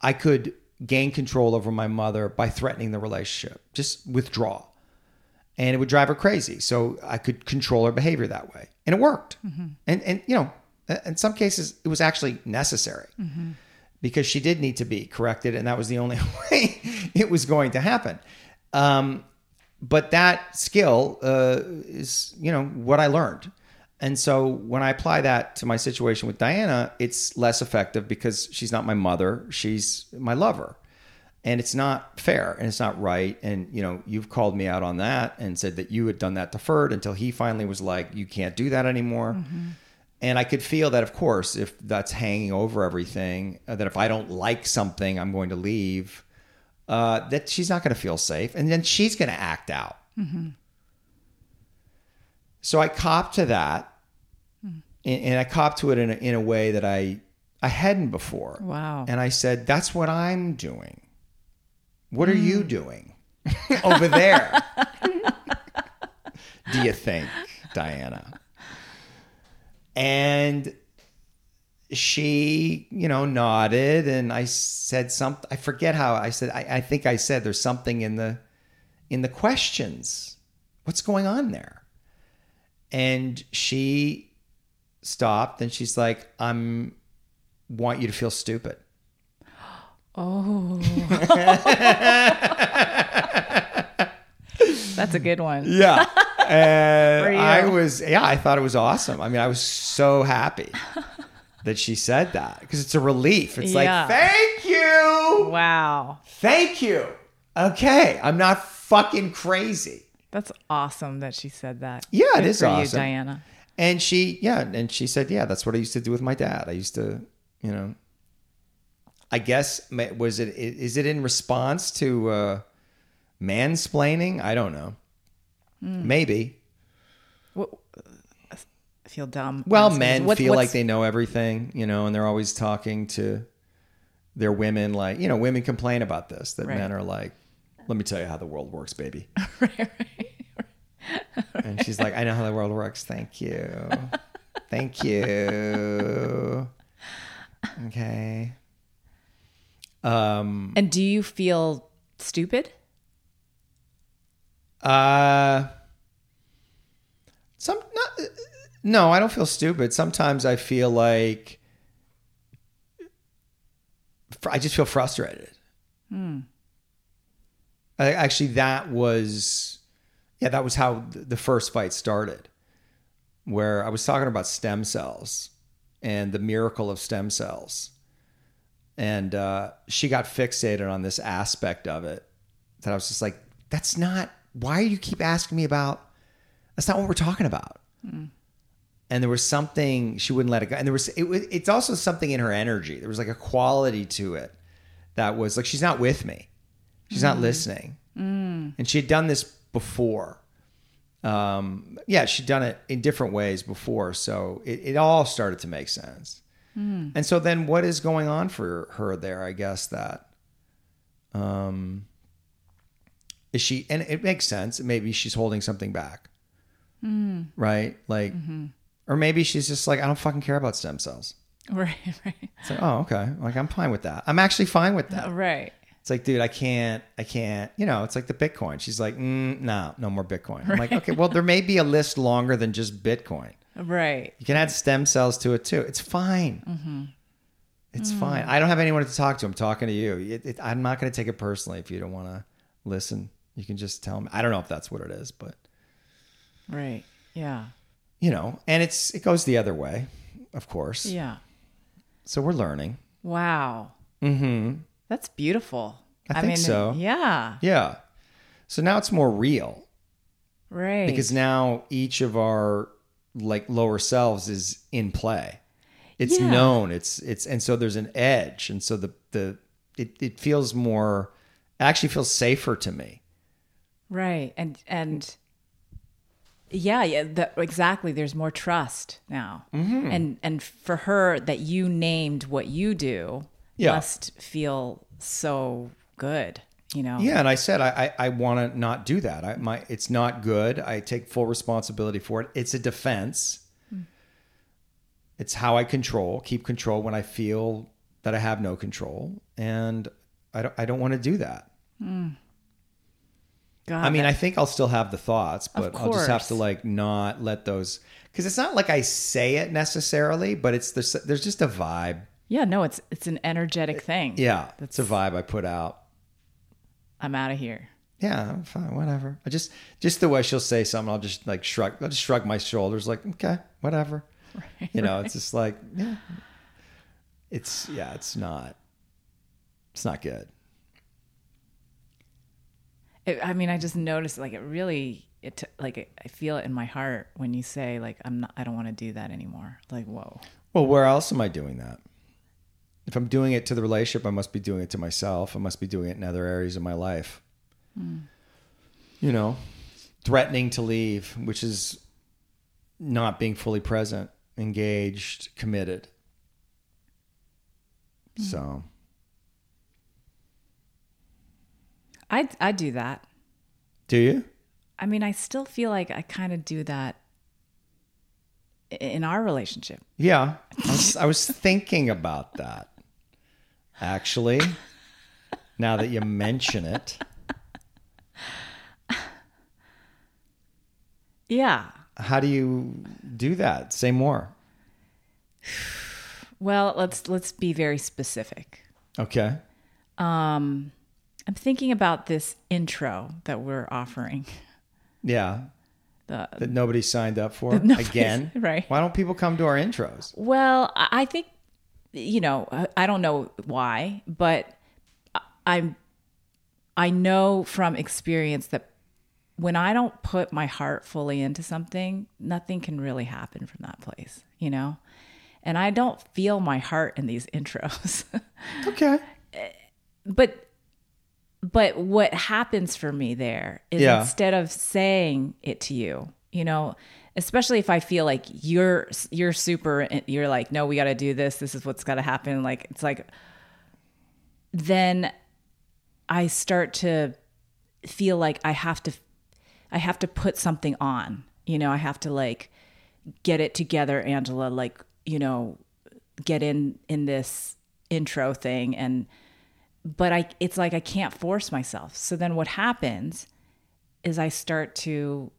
I could gain control over my mother by threatening the relationship, just withdraw. And it would drive her crazy. So I could control her behavior that way. And it worked. Mm-hmm. And, and, you know, in some cases it was actually necessary. Mm-hmm. Because she did need to be corrected, and that was the only way it was going to happen. Um, but that skill uh, is, you know, what I learned. And so when I apply that to my situation with Diana, it's less effective because she's not my mother. She's my lover. And it's not fair, and it's not right. And, you know, you've called me out on that and said that you had done that to Ferd until he finally was like, you can't do that anymore. Mm-hmm. And I could feel that, of course, if that's hanging over everything, that if I don't like something, I'm going to leave, uh, that she's not going to feel safe. And then she's going to act out. Mm-hmm. So I copped to that. Mm. And, and I copped to it in a, in a way that I, I hadn't before. Wow. And I said, that's what I'm doing. What mm. are you doing over there? Do you think, Diana? And she, you know, nodded, and I said something. I forget how I said. I, I think I said there's something in the, in the questions. What's going on there? And she stopped, and she's like, "I'm want you to feel stupid." Oh, that's a good one. Yeah. And I was, yeah, I thought it was awesome. I mean, I was so happy that she said that because it's a relief. It's yeah. like, thank you. Wow. Thank you. Okay. I'm not fucking crazy. That's awesome that she said that. Yeah, Good it is for awesome. You, Diana. And she, yeah. And she said, yeah, that's what I used to do with my dad. I used to, you know, I guess, was it, is it in response to uh, mansplaining? I don't know. Mm. Maybe. Well, I feel dumb. Well, men what, feel like they know everything, you know, and they're always talking to their women. Like, you know, women complain about this, that right. men are like, let me tell you how the world works, baby. right, right, right. And she's like, I know how the world works. Thank you. Thank you. Okay. Um, and do you feel stupid? Uh, some not, no, I don't feel stupid. Sometimes I feel like I just feel frustrated. Mm. I, actually, that was yeah, that was how the first fight started, where I was talking about stem cells and the miracle of stem cells, and uh, she got fixated on this aspect of it that I was just like, that's not. Why do you keep asking me about, that's not what we're talking about. Mm. And there was something, she wouldn't let it go. And there was, it, it's also something in her energy. There was like a quality to it that was like, she's not with me. She's mm. not listening. Mm. And she had done this before. Um, yeah, she'd done it in different ways before. So it, it all started to make sense. Mm. And so then what is going on for her there? I guess that, um, is she, and it makes sense. Maybe she's holding something back, mm. right? Like, mm-hmm. or maybe she's just like, I don't fucking care about stem cells. Right, right. It's like, oh, okay. Like, I'm fine with that. I'm actually fine with that. Uh, right. It's like, dude, I can't, I can't, you know, it's like the Bitcoin. She's like, mm, no, no more Bitcoin. I'm right. like, okay, well, there may be a list longer than just Bitcoin. Right. You can add stem cells to it too. It's fine. Mm-hmm. It's mm. fine. I don't have anyone to talk to. I'm talking to you. It, it, I'm not going to take it personally if you don't want to listen. You can just tell me. I don't know if that's what it is, but right, yeah, you know, and it's it goes the other way, of course. Yeah. So we're learning. Wow. Mm-hmm. That's beautiful. I, I think mean, so. Yeah. Yeah. So now it's more real, right? Because now each of our like lower selves is in play. It's yeah. known. It's it's and so there's an edge, and so the the it it feels more. It actually feels safer to me. Right. And, and yeah, yeah, the, exactly. There's more trust now. Mm-hmm. And, and for her that you named what you do yeah. must feel so good, you know? Yeah. And I said, I, I, I want to not do that. I, my, it's not good. I take full responsibility for it. It's a defense. Mm. It's how I control, keep control when I feel that I have no control. And I don't, I don't want to do that. Mm. Got I mean, it. I think I'll still have the thoughts, but I'll just have to like not let those, because it's not like I say it necessarily, but it's there's, there's just a vibe. Yeah, no, it's it's an energetic thing. It, yeah, that's it's a vibe I put out. I'm out of here. Yeah, I'm fine, whatever. I just just the way she'll say something, I'll just like shrug. I'll just shrug my shoulders, like okay, whatever. Right, you know, right. It's just like yeah, it's yeah, it's not, it's not good. I mean, I just noticed like it really it like I feel it in my heart when you say like I'm not, I don't want to do that anymore. Like, whoa. Well, where else am I doing that? If I'm doing it to the relationship, I must be doing it to myself. I must be doing it in other areas of my life. Mm. You know, threatening to leave, which is not being fully present, engaged, committed. Mm. So I I do that. Do you? I mean, I still feel like I kind of do that in our relationship. Yeah. I was, I was thinking about that, actually, now that you mention it. Yeah. How do you do that? Say more. Well, let's let's be very specific. Okay. Um, I'm thinking about this intro that we're offering. Yeah. The, that nobody signed up for again. Right. Why don't people come to our intros? Well, I think, you know, I don't know why, but I'm, I know from experience that when I don't put my heart fully into something, nothing can really happen from that place, you know? And I don't feel my heart in these intros. Okay. But But what happens for me there is yeah. instead of saying it to you, you know, especially if I feel like you're, you're super, you're like, no, we got to do this. This is what's got to happen. Like, it's like, then I start to feel like I have to, I have to put something on, you know, I have to like get it together, Angela, like, you know, get in, in this intro thing and, but I, it's like I can't force myself. So then what happens is I start to,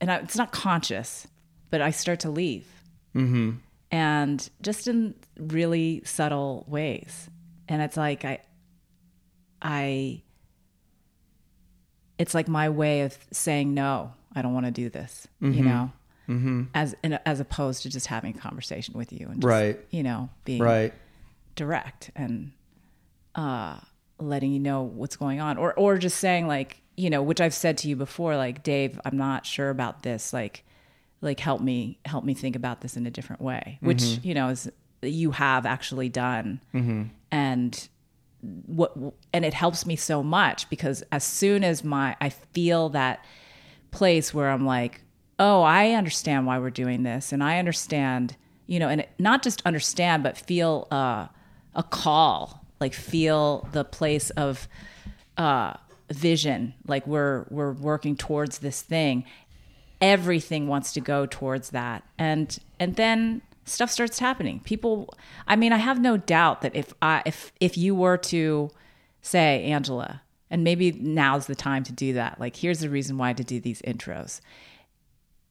and I, it's not conscious, but I start to leave. Mm-hmm. And just in really subtle ways. And it's like I, I, it's like my way of saying, no, I don't want to do this, mm-hmm. you know, mm-hmm. as as opposed to just having a conversation with you and just, right. you know, being right. direct and Uh, letting you know what's going on or, or just saying like, you know, which I've said to you before, like, Dave, I'm not sure about this. Like, like help me, help me think about this in a different way, which, mm-hmm. you know, is you have actually done. Mm-hmm. And what, and it helps me so much because as soon as my, I feel that place where I'm like, oh, I understand why we're doing this. And I understand, you know, and it, not just understand, but feel uh, a call. Like feel the place of uh, vision, like we're we're working towards this thing. Everything wants to go towards that, and and then stuff starts happening. People, I mean, I have no doubt that if I if if you were to say, Angela, and maybe now's the time to do that. Like, here's the reason why to do these intros,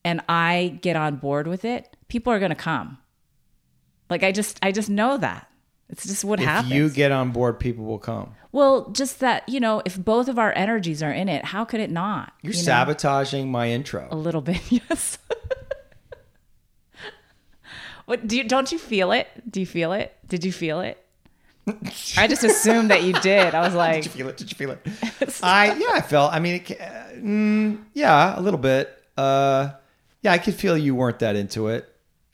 and I get on board with it. People are going to come. Like I just I just know that. It's just what if happens. If you get on board, people will come. Well, just that, you know, if both of our energies are in it, how could it not? You're you know? sabotaging my intro. A little bit, yes. What do you, don't you feel it? Do you feel it? Did you feel it? I just assumed that you did. I was like... Did you feel it? Did you feel it? I Yeah, I felt. I mean, it, uh, mm, yeah, a little bit. Uh, yeah, I could feel you weren't that into it.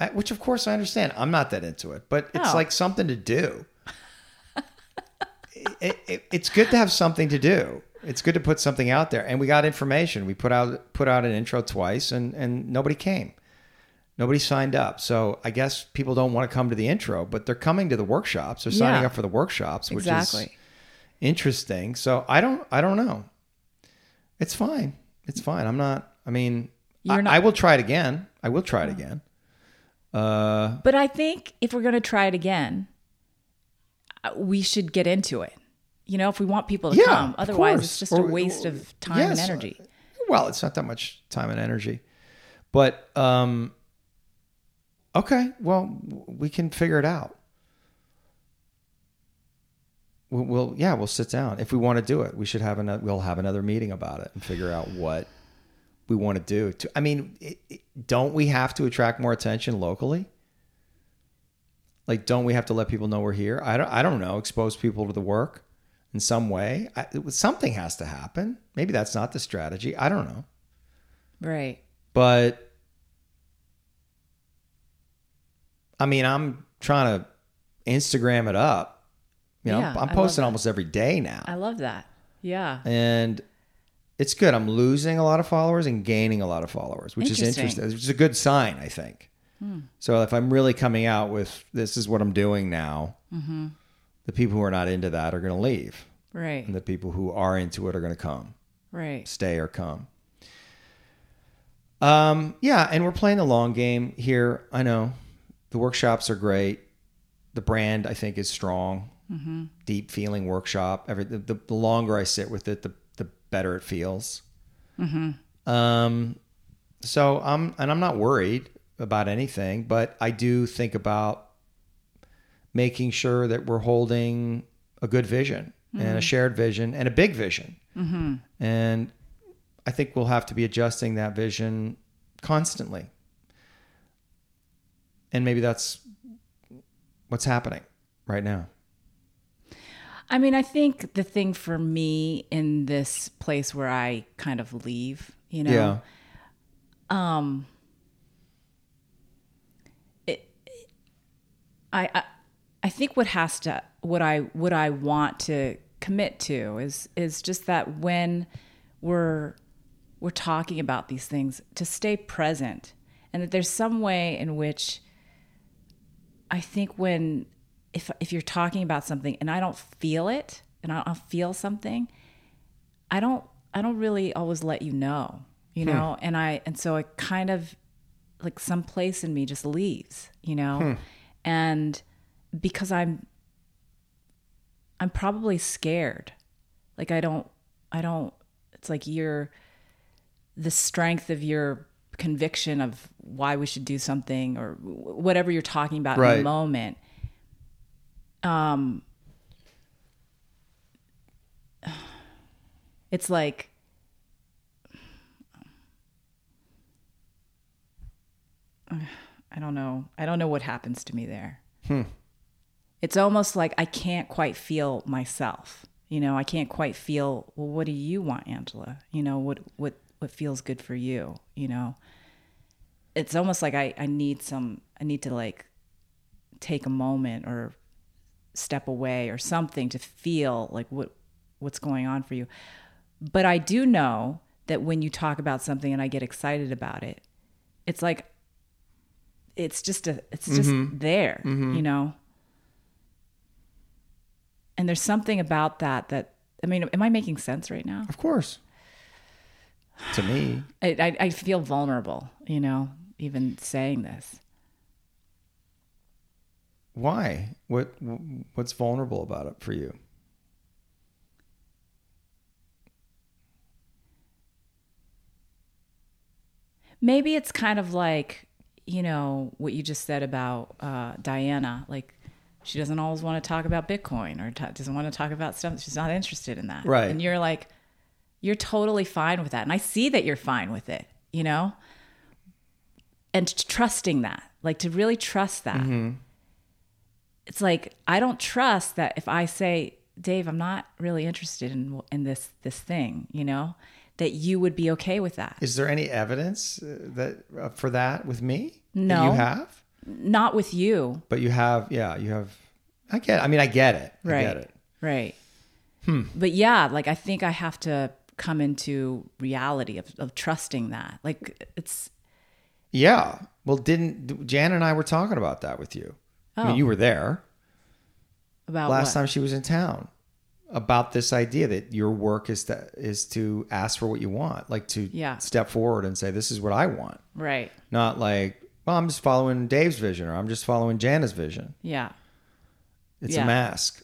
I, which, of course, I understand. I'm not that into it, but it's oh. like something to do. it, it, it's good to have something to do. It's good to put something out there. And we got information. We put out put out an intro twice, and, and nobody came. Nobody signed up. So I guess people don't want to come to the intro, but they're coming to the workshops. They're signing yeah. up for the workshops, which exactly. is interesting. So I don't I don't know. It's fine. It's fine. I'm not. I mean, I, not- I will try it again. I will try it oh. again. Uh, but I think if we're going to try it again, we should get into it. You know, if we want people to yeah, come, otherwise it's just or, a waste or, of time yes. and energy. Well, it's not that much time and energy, but, um, okay, well, we can figure it out. We'll, we'll, yeah, we'll sit down. If we want to do it, we should have another, we'll have another meeting about it and figure out what we want to do. To, I mean, it, it, don't we have to attract more attention locally? Like, don't we have to let people know we're here? I don't, I don't know. Expose people to the work in some way. I, it, something has to happen. Maybe that's not the strategy. I don't know. Right. But I mean, I'm trying to Instagram it up. You know, yeah, I'm posting almost every day now. I love that. Yeah. And it's good. I'm losing a lot of followers and gaining a lot of followers, which is interesting. Which is a good sign, I think. Hmm. So if I'm really coming out with, this is what I'm doing now, mm-hmm. the people who are not into that are going to leave. Right. And the people who are into it are going to come. Right. Stay or come. Um. Yeah. And we're playing the long game here. I know. The workshops are great. The brand, I think, is strong. Mm-hmm. Deep feeling workshop. Every the, the, the longer I sit with it, the the better it feels. Mm-hmm. Um, so I'm and I'm not worried about anything, but I do think about making sure that we're holding a good vision mm-hmm. and a shared vision and a big vision. Mm-hmm. And I think we'll have to be adjusting that vision constantly. And maybe that's what's happening right now. I mean, I think the thing for me in this place where I kind of leave, you know, yeah. um, it, it, I, I, I think what has to, what I, what I want to commit to is, is just that when we're, we're talking about these things, to stay present, and that there's some way in which I think when, if if you're talking about something and I don't feel it, and I don't feel something, I don't I don't really always let you know, you hmm. know. And I and so it kind of like some place in me just leaves, you know, hmm. and because I'm I'm probably scared, like I don't I don't. It's like you're the strength of your conviction of why we should do something or whatever you're talking about right. in the moment. Um, it's like, I don't know. I don't know what happens to me there. Hmm. It's almost like I can't quite feel myself. You know, I can't quite feel, well, what do you want, Angela? You know, what, what, what feels good for you, you know? It's almost like I, I need some, I need to like take a moment or step away or something to feel like what what's going on for you. But I do know that when you talk about something and I get excited about it, it's like, it's just a, it's just mm-hmm. there, mm-hmm. you know? And there's something about that, that, I mean, am I making sense right now? Of course. To me, I, I feel vulnerable, you know, even saying this. Why? What what's vulnerable about it for you? Maybe it's kind of like, you know, what you just said about uh, Diana. Like, she doesn't always want to talk about Bitcoin or t- doesn't want to talk about stuff. She's not interested in that. Right. And you're like, you're totally fine with that. And I see that you're fine with it, you know, and t- trusting that, like to really trust that. Mm-hmm. It's like, I don't trust that if I say, Dave, I'm not really interested in in this, this thing, you know, that you would be okay with that. Is there any evidence that uh, for that with me? No, that you have not with you, but you have. Yeah, you have. I get, I mean, I get it. Right. I get it. Right. Hmm. But yeah, like, I think I have to come into reality of, of trusting that. Like, it's. Yeah. Well, didn't Jan and I were talking about that with you. Oh. I mean, you were there. About last what? Time she was in town about this idea that your work is to, is to ask for what you want, like to yeah. step forward and say, this is what I want. Right. Not like, well, I'm just following Dave's vision or I'm just following Jana's vision. Yeah. It's yeah. a mask.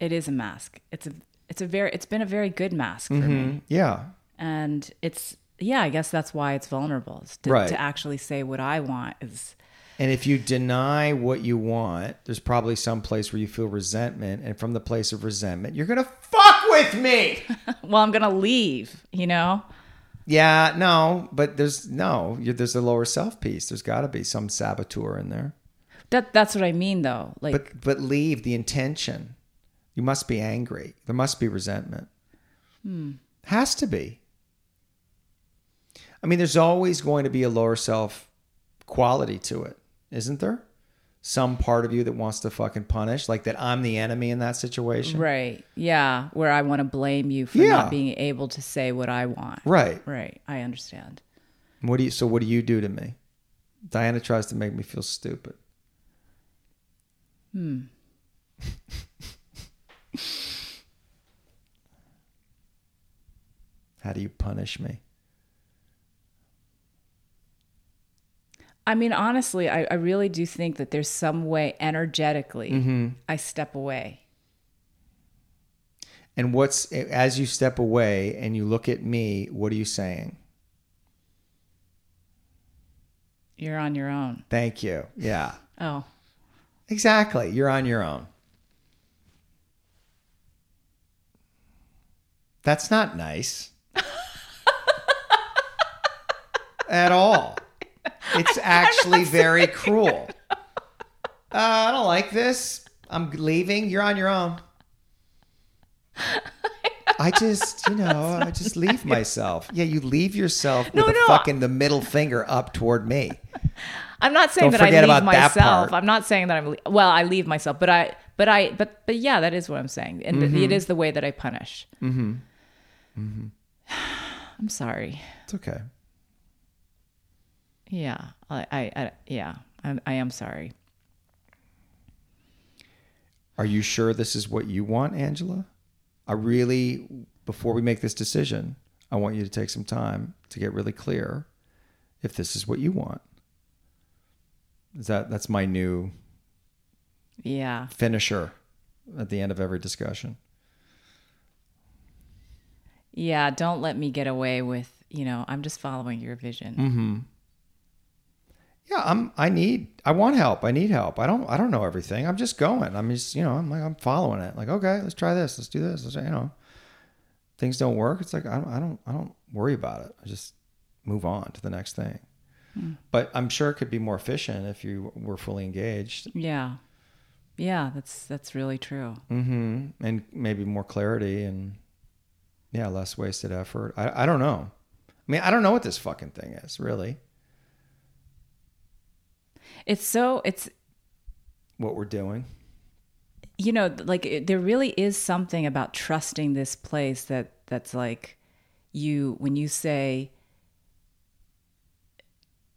It is a mask. It's a, it's a very, it's been a very good mask for mm-hmm. me. Yeah. And it's, yeah, I guess that's why it's vulnerable is to, right. to actually say what I want is. And if you deny what you want, there's probably some place where you feel resentment. And from the place of resentment, you're going to fuck with me. Well, I'm going to leave, you know? Yeah, no, but there's no, you're, there's a lower self piece. There's got to be some saboteur in there. That That's what I mean though. Like, But, but leave the intention. You must be angry. There must be resentment. Hmm. Has to be. I mean, there's always going to be a lower self quality to it, isn't there? Some part of you that wants to fucking punish, like that I'm the enemy in that situation. Right. Yeah. Where I want to blame you for yeah. not being able to say what I want. Right. Right. I understand. What do you, so what do you do to me? Diana tries to make me feel stupid. Hmm. How do you punish me? I mean, honestly, I, I really do think that there's some way energetically mm-hmm. I step away. And what's, as you step away and you look at me, what are you saying? You're on your own. Thank you. Yeah. Oh. Exactly. You're on your own. That's not nice. At all. It's actually very cruel. Uh, I don't like this. I'm leaving. You're on your own. I just, you know, I just leave myself. Yeah, you leave yourself with a fucking the middle finger up toward me. I'm not saying that I leave myself. I'm not saying that I'm well, I leave myself, but I, but I, but but yeah, that is what I'm saying, and mm-hmm. it is the way that I punish. Mm-hmm. Mm-hmm. I'm sorry. It's okay. Yeah, I, I, I yeah, I, I am sorry. Are you sure this is what you want, Angela? I really, before we make this decision, I want you to take some time to get really clear if this is what you want. Is that that's my new yeah finisher at the end of every discussion. Yeah, don't let me get away with, you know, I'm just following your vision. Mm-hmm. Yeah, I'm, I need, I want help. I need help. I don't, I don't know everything. I'm just going. I'm just, you know, I'm like, I'm following it. Like, okay, let's try this. Let's do this. Let's, you know, things don't work. It's like, I don't, I don't, I don't worry about it. I just move on to the next thing. Hmm. But I'm sure it could be more efficient if you were fully engaged. Yeah. Yeah. That's, that's really true. Mm-hmm. And maybe more clarity and yeah, less wasted effort. I, I don't know. I mean, I don't know what this fucking thing is really. It's so, it's... what we're doing. You know, like, it, there really is something about trusting this place that that's like, you, when you say,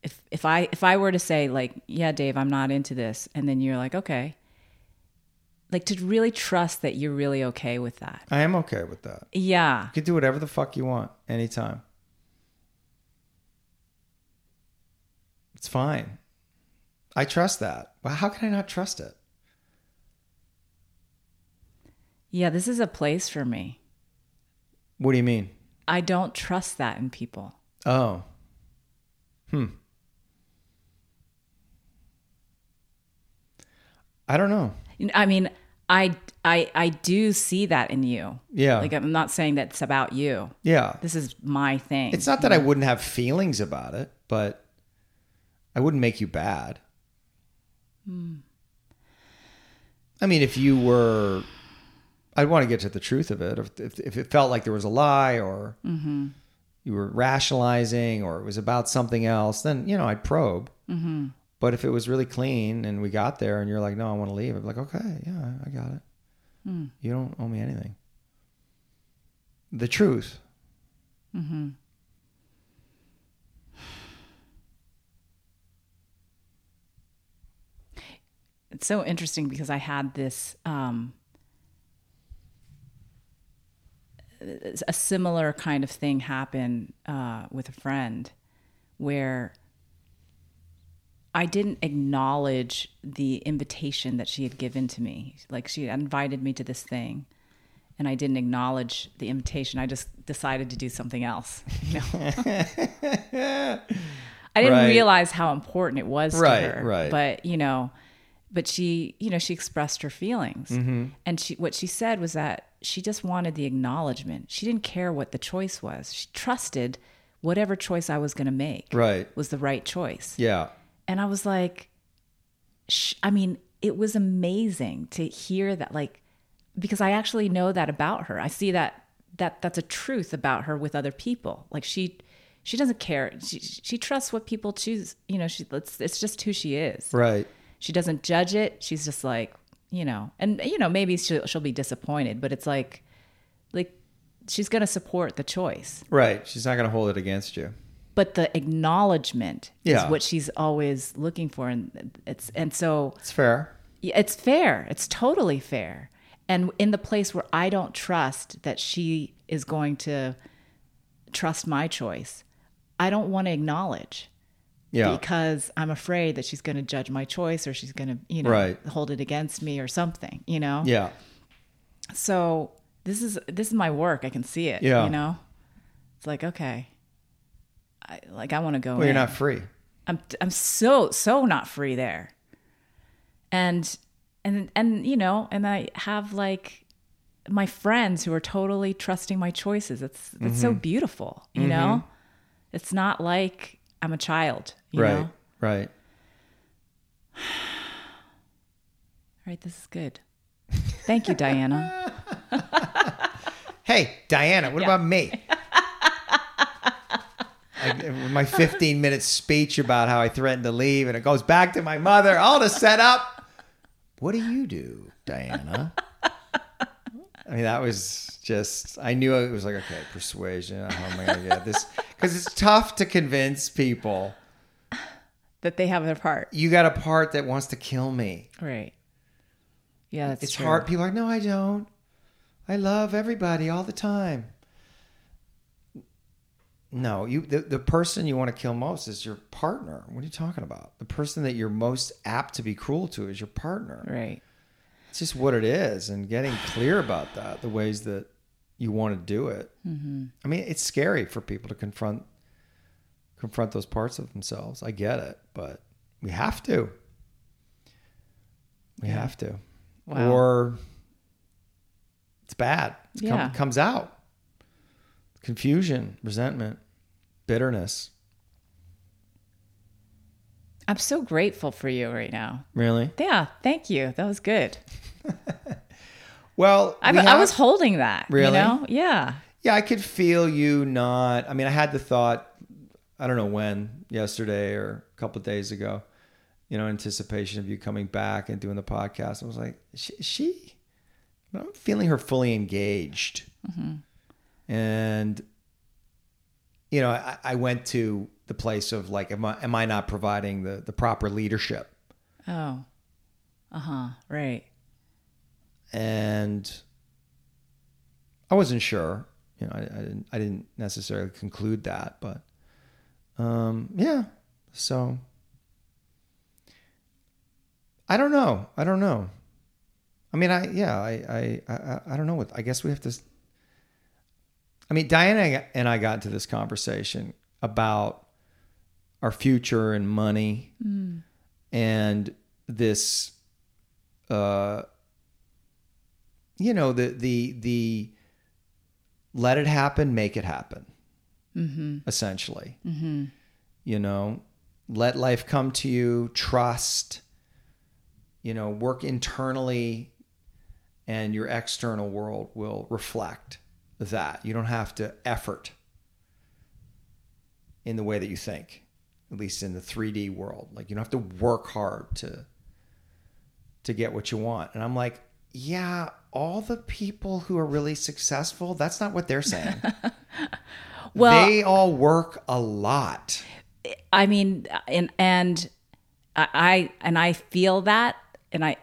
if if I if I were to say, like, yeah, Dave, I'm not into this, and then you're like, okay. Like, to really trust that you're really okay with that. I am okay with that. Yeah. You can do whatever the fuck you want, anytime. It's fine. I trust that. Well, how can I not trust it? Yeah, this is a place for me. What do you mean? I don't trust that in people. Oh. Hmm. I don't know. I mean, I, I, I do see that in you. Yeah. Like, I'm not saying that's about you. Yeah. This is my thing. It's not that yeah. I wouldn't have feelings about it, but I wouldn't make you bad. I mean, if you were, I'd want to get to the truth of it. If, if it felt like there was a lie or mm-hmm. you were rationalizing or it was about something else, then, you know, I'd probe. Mm-hmm. But if it was really clean and we got there and you're like, no, I want to leave. I'm like, okay, yeah, I got it. Mm. You don't owe me anything. The truth. Mm-hmm. It's so interesting because I had this, um, a similar kind of thing happen, uh, with a friend where I didn't acknowledge the invitation that she had given to me. Like, she invited me to this thing and I didn't acknowledge the invitation. I just decided to do something else. You know? I didn't right. realize how important it was right, to her, right. but you know, But she, you know, she expressed her feelings. Mm-hmm. And she, what she said was that she just wanted the acknowledgement. She didn't care what the choice was. She trusted whatever choice I was going to make right. was the right choice. Yeah. And I was like, sh- I mean, it was amazing to hear that, like, because I actually know that about her. I see that, that that's a truth about her with other people. Like, she, she doesn't care. She she trusts what people choose. You know, she it's, it's just who she is. Right. She doesn't judge it. She's just like, you know, and you know, maybe she'll, she'll be disappointed, but it's like, like she's going to support the choice. Right. She's not going to hold it against you. But the acknowledgement yeah. is what she's always looking for. And it's, and so it's fair. It's fair. It's totally fair. And in the place where I don't trust that she is going to trust my choice, I don't want to acknowledge yeah. because I'm afraid that she's going to judge my choice or she's going to, you know, right. hold it against me or something, you know? Yeah. So this is, this is my work. I can see it, yeah. you know? It's like, okay, I, like I want to go Well, in. You're not free. I'm, I'm so, so not free there. And, and, and, you know, and I have like my friends who are totally trusting my choices. It's, it's mm-hmm. so beautiful, you mm-hmm. know, it's not like I'm a child, you right, know? Right. All right. This is good. Thank you, Diana. Hey, Diana, what yeah. about me? I, my fifteen minute speech about how I threatened to leave and it goes back to my mother, all to set up. What do you do, Diana? I mean, that was just, I knew it was like, okay, persuasion. How am I going to get this? Because it's tough to convince people that they have their part. You got a part that wants to kill me. Right. Yeah, that's it's true. It's hard. People are like, no, I don't. I love everybody all the time. No, you the, the person you want to kill most is your partner. What are you talking about? The person that you're most apt to be cruel to is your partner. Right. It's just what it is, and getting clear about that, the ways that you want to do it. Mm-hmm. I mean, it's scary for people to confront confront those parts of themselves. I get it, but we have to. We yeah. have to. Wow. Or it's bad. It yeah. com- comes out. Confusion, resentment, bitterness. I'm so grateful for you right now. Really? Yeah. Thank you. That was good. Well, I, we have, I was holding that. Really? You know? Yeah. Yeah. I could feel you not. I mean, I had the thought, I don't know when, yesterday or a couple of days ago, you know, anticipation of you coming back and doing the podcast. I was like, she, she I'm feeling her fully engaged. Mm-hmm. And, you know, I, I went to the place of like, am I, am I not providing the, the proper leadership? Oh, uh-huh. Right. And I wasn't sure, you know, I, I didn't, I didn't necessarily conclude that, but, um, yeah. So I don't know. I don't know. I mean, I, yeah, I, I, I, I don't know what, I guess we have to. I mean, Diana and I got into this conversation about our future and money mm. and this, uh, you know, the, the, the let it happen, make it happen, mm-hmm. essentially, mm-hmm. you know, let life come to you, trust, you know, work internally and your external world will reflect that. You don't have to effort in the way that you think, at least in the three D world. Like you don't have to work hard to to get what you want. And I'm like, yeah, all the people who are really successful, that's not what they're saying. Well, they all work a lot. I mean, and and I and I feel that, and I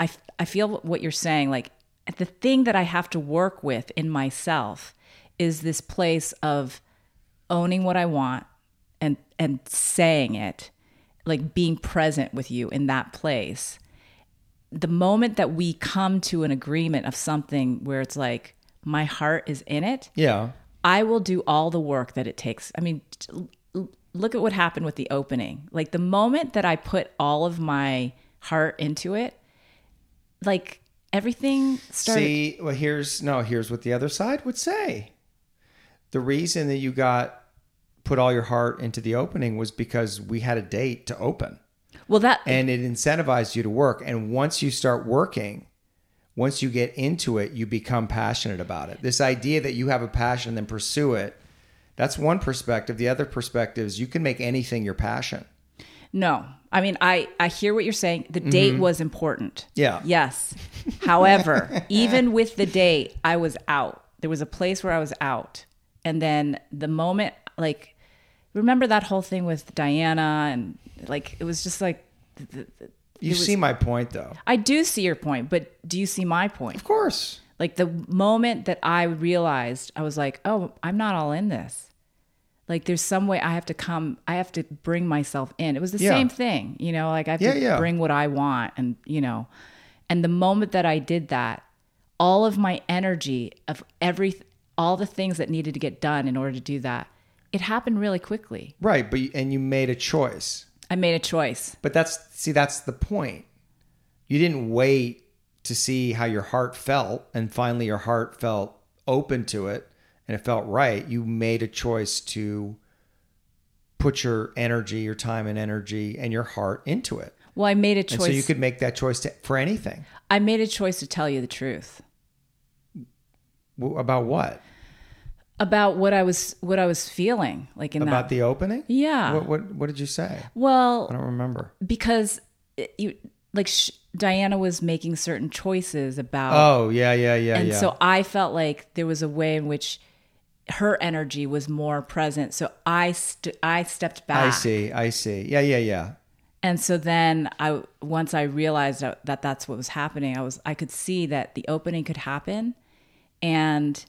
I I feel what you're saying, like the thing that I have to work with in myself is this place of owning what I want and, and saying it, like being present with you in that place. The moment that we come to an agreement of something where it's like, my heart is in it. Yeah. I will do all the work that it takes. I mean, look at what happened with the opening. Like the moment that I put all of my heart into it, like, everything started. See, well, here's no, here's what the other side would say. The reason that you got put all your heart into the opening was because we had a date to open. Well, that and it incentivized you to work. And once you start working, once you get into it, you become passionate about it. This idea that you have a passion and then pursue it That's one perspective. The other perspective is you can make anything your passion. No. I mean, I, I hear what you're saying. The date mm-hmm. was important. Yeah. Yes. However, even with the date, I was out. There was a place where I was out. And then the moment, like, remember that whole thing with Diana? And, like, it was just like... The, the, you was, see my point, though. I do see your point, but do you see my point? Of course. Like, the moment that I realized, I was like, oh, I'm not all in this. Like, there's some way I have to come, I have to bring myself in. It was the yeah. same thing, you know, like I have yeah, to yeah. bring what I want and, you know, and the moment that I did that, all of my energy of every, all the things that needed to get done in order to do that, it happened really quickly. Right. But, and you made a choice. I made a choice. But that's, see, that's the point. You didn't wait to see how your heart felt and finally your heart felt open to it. And it felt right. You made a choice to put your energy, your time and energy and your heart into it. Well, I made a choice. And so you could make that choice to, for anything. I made a choice to tell you the truth. About what? About what I was, what I was feeling like in about that. About the opening? Yeah. What, what, what did you say? Well, I don't remember. Because it, you like sh- Diana was making certain choices about. Oh yeah, yeah, yeah. And yeah. so I felt like there was a way in which her energy was more present. So I st- I stepped back. I see. I see. Yeah, yeah, yeah. And so then I once I realized that that's what was happening, I was I could see that the opening could happen and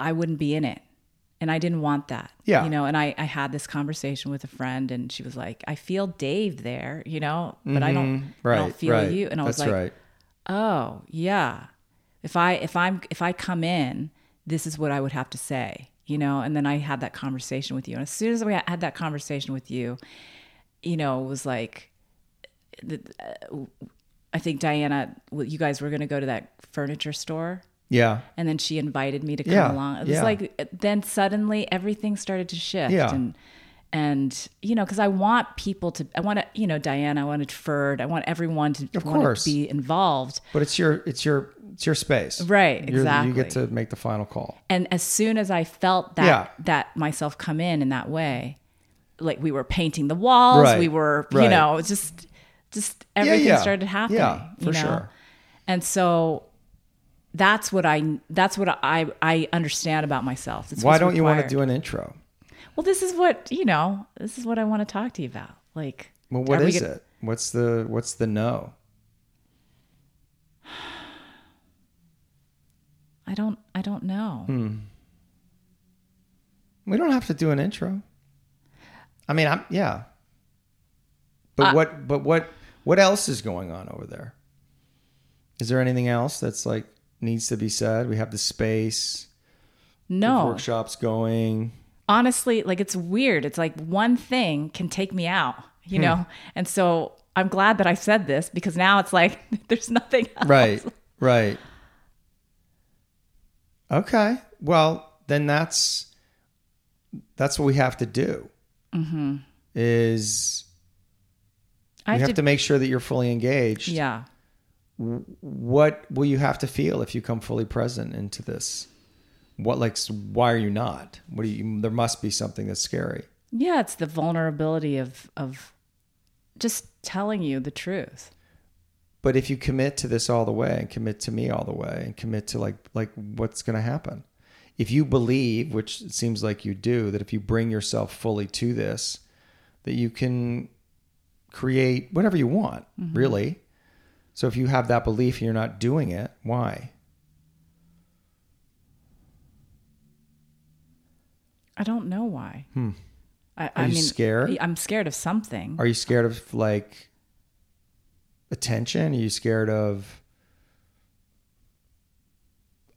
I wouldn't be in it. And I didn't want that. Yeah. You know, and I I had this conversation with a friend and she was like, "I feel Dave there, you know, but mm-hmm. I don't right, I don't feel right. you." And I That's was like, right. "Oh, yeah. If I if I'm if I come in, this is what I would have to say, you know." And then I had that conversation with you, and as soon as we had that conversation with you, you know, it was like, I think Diana, you guys were going to go to that furniture store. Yeah. And then she invited me to come yeah. along. It was yeah. like, then suddenly everything started to shift. Yeah. And, and, you know, because I want people to, I want to, you know, Diana, I wanted Ferd, I want everyone to, of course. to be involved. But it's your, it's your, it's your space. Right. You're, exactly. You get to make the final call. And as soon as I felt that, yeah. that myself come in in that way, like we were painting the walls, right. we were, right. you know, just, just everything yeah, yeah. started happening. Yeah, for you know? sure. And so... That's what I. That's what I. I understand about myself. It's Why don't required. you want to do an intro? Well, this is what you know. This is what I want to talk to you about. Like, well, what is we gonna... it? What's the What's the no? I don't. I don't know. Hmm. We don't have to do an intro. I mean, I'm yeah. But uh, what? But what? What else is going on over there? Is there anything else that's like? Needs to be said? We have the space. No. The workshops going. Honestly, like it's weird. It's like one thing can take me out, you hmm. know? And so I'm glad that I said this because now it's like there's nothing else. Right, right. Okay. Well, then that's that's what we have to do mm-hmm. is I we have, have to, to make sure that you're fully engaged. Yeah. What will you have to feel if you come fully present into this? What, like, why are you not? What do you, there must be something that's scary. Yeah. It's the vulnerability of, of just telling you the truth. But if you commit to this all the way and commit to me all the way and commit to like, like what's going to happen if you believe, which it seems like you do, that if you bring yourself fully to this, that you can create whatever you want mm-hmm. really. So if you have that belief and you're not doing it, why? I don't know why. Hmm. I, Are I you mean, scared? I'm scared of something. Are you scared of like attention? Are you scared of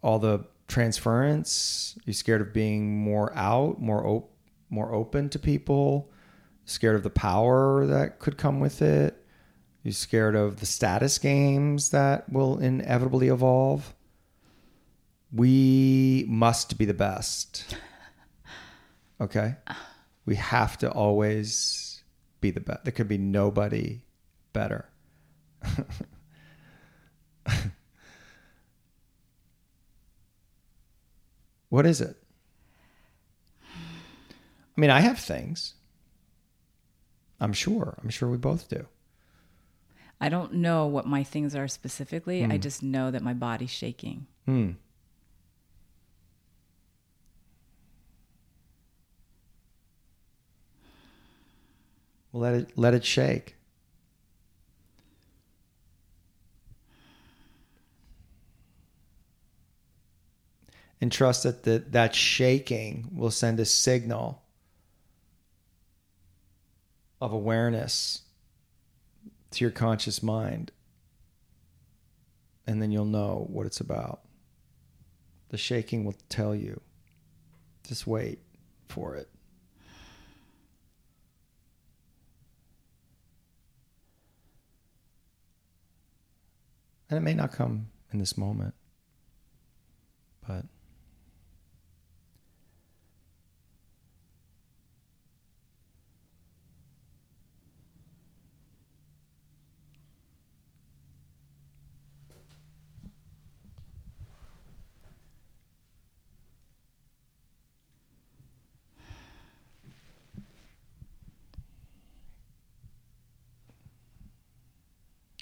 all the transference? Are you scared of being more out, more op- more open to people? Scared of the power that could come with it? You're scared of the status games that will inevitably evolve. We must be the best. Okay? We have to always be the best. There could be nobody better. What is it? I mean, I have things. I'm sure. I'm sure we both do. I don't know what my things are specifically. Mm. I just know that my body's shaking. Mm. Well, let it let it shake. And trust that the, that shaking will send a signal of awareness to your conscious mind. And then you'll know what it's about. The shaking will tell you. Just wait for it. And it may not come in this moment, but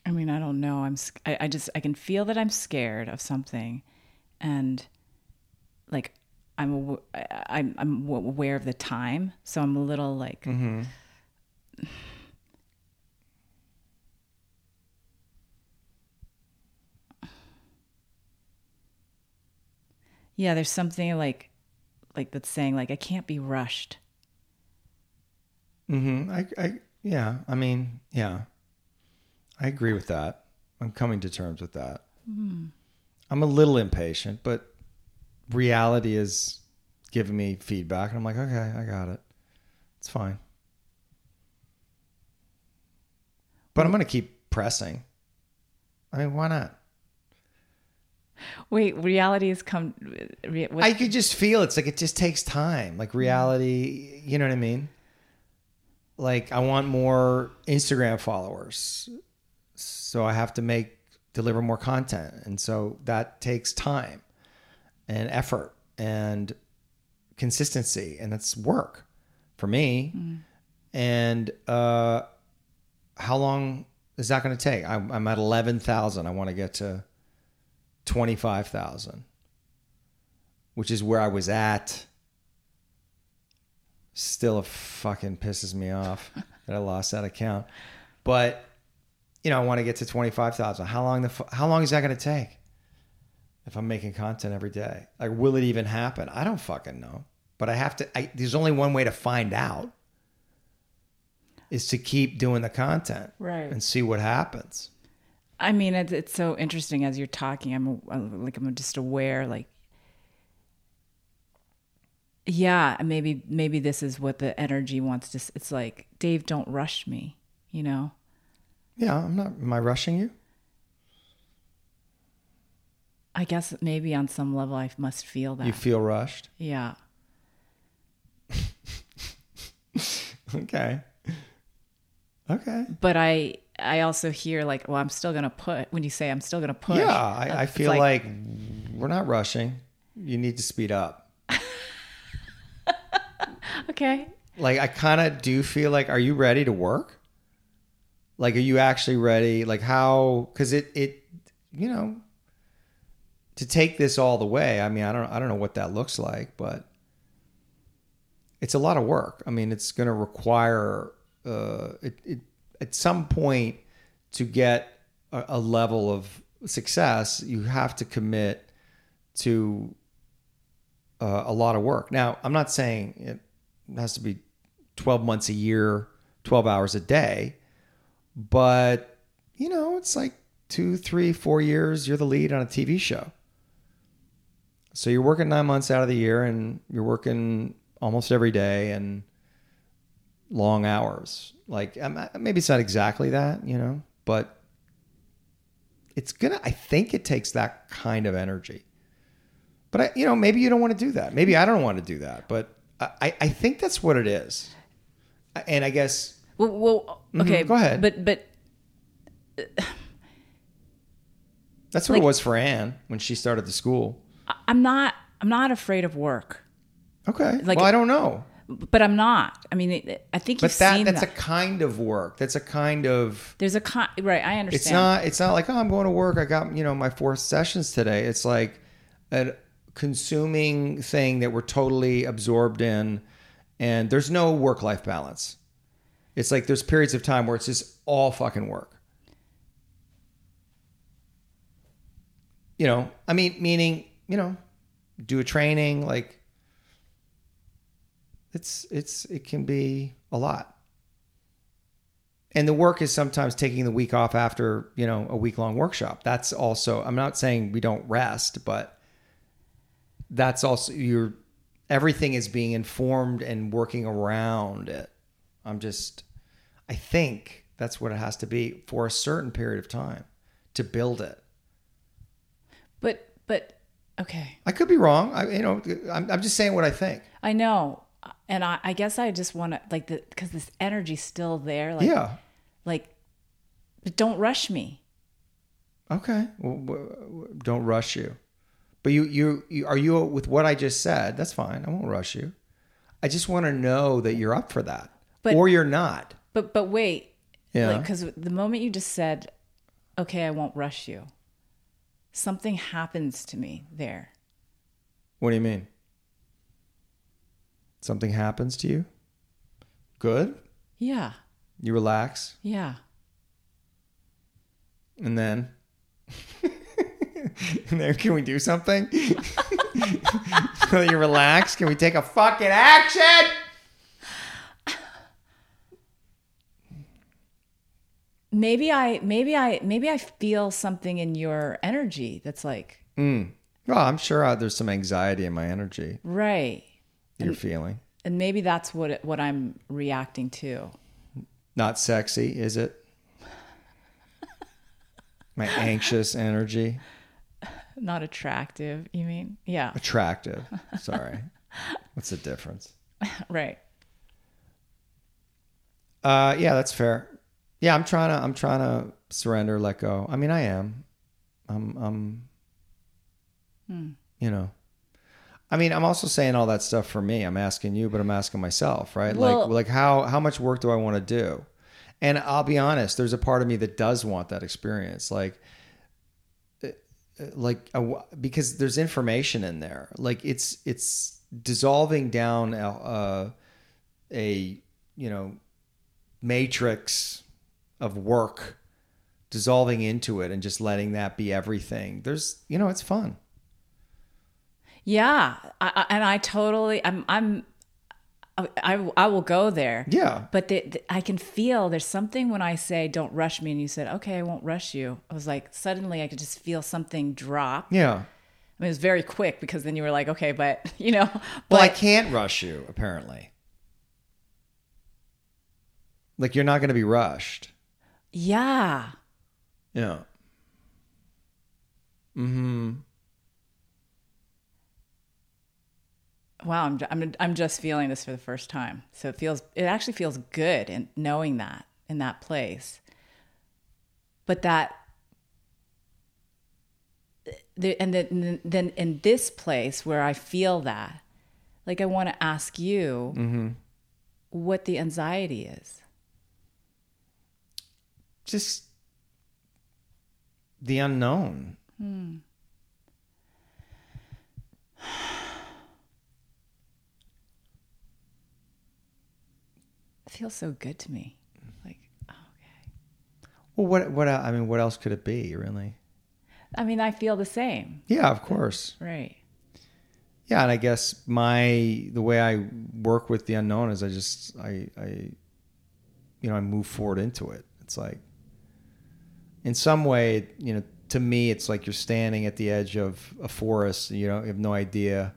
I mean, I don't know. I'm, I, I just, I can feel that I'm scared of something, and like, I'm, I'm, I'm aware of the time. So I'm a little like, mm-hmm. yeah, there's something like, like that's saying like, I can't be rushed. Mm-hmm. I, I, yeah, I mean, yeah. I agree with that. I'm coming to terms with that. Mm. I'm a little impatient, but reality is giving me feedback. And I'm like, okay, I got it. It's fine. But I'm going to keep pressing. I mean, why not? Wait, reality has come. Re- I could just feel it's like it just takes time. Like reality, you know what I mean? Like I want more Instagram followers. So I have to make, deliver more content. And so that takes time and effort and consistency. And that's work for me. Mm. And uh, how long is that going to take? I'm, I'm at eleven thousand. I want to get to twenty-five thousand, which is where I was at. Still a fucking pisses me off that I lost that account. But you know, I want to get to twenty-five thousand. How long the how long is that going to take? If I'm making content every day, like, will it even happen? I don't fucking know. But I have to. I, there's only one way to find out, is to keep doing the content, right? And see what happens. I mean, it's, it's so interesting as you're talking. I'm, I'm like, I'm just aware, like, yeah, maybe maybe this is what the energy wants to. It's like, Dave, don't rush me. You know. Yeah, I'm not. Am I rushing you? I guess maybe on some level I must feel that. You feel rushed? Yeah. Okay. Okay. But I, I also hear like, well, I'm still gonna put. When you say I'm still gonna push, yeah, I, I feel like, like we're not rushing. You need to speed up. Okay. Like I kind of do feel like, are you ready to work? Like, are you actually ready? Like how, cause it, it, you know, to take this all the way. I mean, I don't, I don't know what that looks like, but it's a lot of work. I mean, it's going to require, uh, it, it, at some point to get a, a level of success, you have to commit to uh, a lot of work. Now, I'm not saying it has to be twelve months a year, twelve hours a day. But, you know, it's like two, three, four years. You're the lead on a T V show. So you're working nine months out of the year and you're working almost every day and long hours. Like maybe it's not exactly that, you know, but it's gonna, I think it takes that kind of energy. But, I, you know, maybe you don't want to do that. Maybe I don't want to do that. But I, I think that's what it is. And I guess... Well, well, okay. Mm-hmm. Go ahead. But, but. Uh, That's what like, it was for Anne when she started the school. I'm not, I'm not afraid of work. Okay. Like, well, I don't know. But I'm not. I mean, it, I think you've but that, seen that's that. That's a kind of work. That's a kind of... There's a... Con- right, I understand. It's not It's not like, oh, I'm going to work. I got, you know, my four sessions today. It's like a consuming thing that we're totally absorbed in. And there's no work-life balance. It's like there's periods of time where it's just all fucking work. You know, I mean, meaning, you know, do a training, like... It's it's it can be a lot, and the work is sometimes taking the week off after, you know, a week long workshop. That's also, I'm not saying we don't rest, but that's also you're everything is being informed and working around it. I'm just, I think that's what it has to be for a certain period of time to build it. But but okay, I could be wrong. I you know I'm I'm just saying what I think. I know. And I, I guess I just want to, like, the because this energy's still there. Like, yeah. Like, but don't rush me. Okay. Well, don't rush you. But you, you, you, are you with what I just said? That's fine. I won't rush you. I just want to know that you're up for that, but, or you're not. But but wait, yeah. Because like, the moment you just said, okay, I won't rush you, something happens to me there. What do you mean? Something happens to you? Good? Yeah. You relax? Yeah. And then? And then can we do something? So you relax? Can we take a fucking action? Maybe I, maybe I, maybe I feel something in your energy that's like... Mm. Well, I'm sure I, there's some anxiety in my energy. Right. You're and, feeling, and maybe that's what it, what I'm reacting to. Not sexy, is it? My anxious energy. Not attractive, you mean? Yeah. Attractive. Sorry, what's the difference? Right. Uh, yeah, that's fair. Yeah, I'm trying to. I'm trying to surrender, let go. I mean, I am. I'm. I'm. Hmm. You know. I mean, I'm also saying all that stuff for me. I'm asking you, but I'm asking myself, right? Well, like, like how how much work do I want to do? And I'll be honest, there's a part of me that does want that experience, like, like because there's information in there. Like it's it's dissolving down a, a, a you know matrix of work, dissolving into it, and just letting that be everything. There's you know, it's fun. Yeah, I, I, and I totally, I'm, I'm, I, I will go there. Yeah. But the, the, I can feel there's something when I say, don't rush me. And you said, okay, I won't rush you. I was like, suddenly I could just feel something drop. Yeah. I mean, it was very quick because then you were like, okay, but you know. But, well, I can't rush you apparently. Like you're not going to be rushed. Yeah. Yeah. Mm-hmm. Wow, I'm I'm I'm just feeling this for the first time. So it feels it actually feels good in knowing that in that place. But that the, and then then in this place where I feel that, like I want to ask you mm-hmm. what the anxiety is. Just the unknown. Hmm. Feels so good to me. Like, oh, okay. Well, what, what, I mean, what else could it be, really? I mean, I feel the same. Yeah, of course. Right. Yeah, and I guess my, the way I work with the unknown is I just, I, I, you know, I move forward into it. It's like, in some way, you know, to me, it's like you're standing at the edge of a forest, you know, you have no idea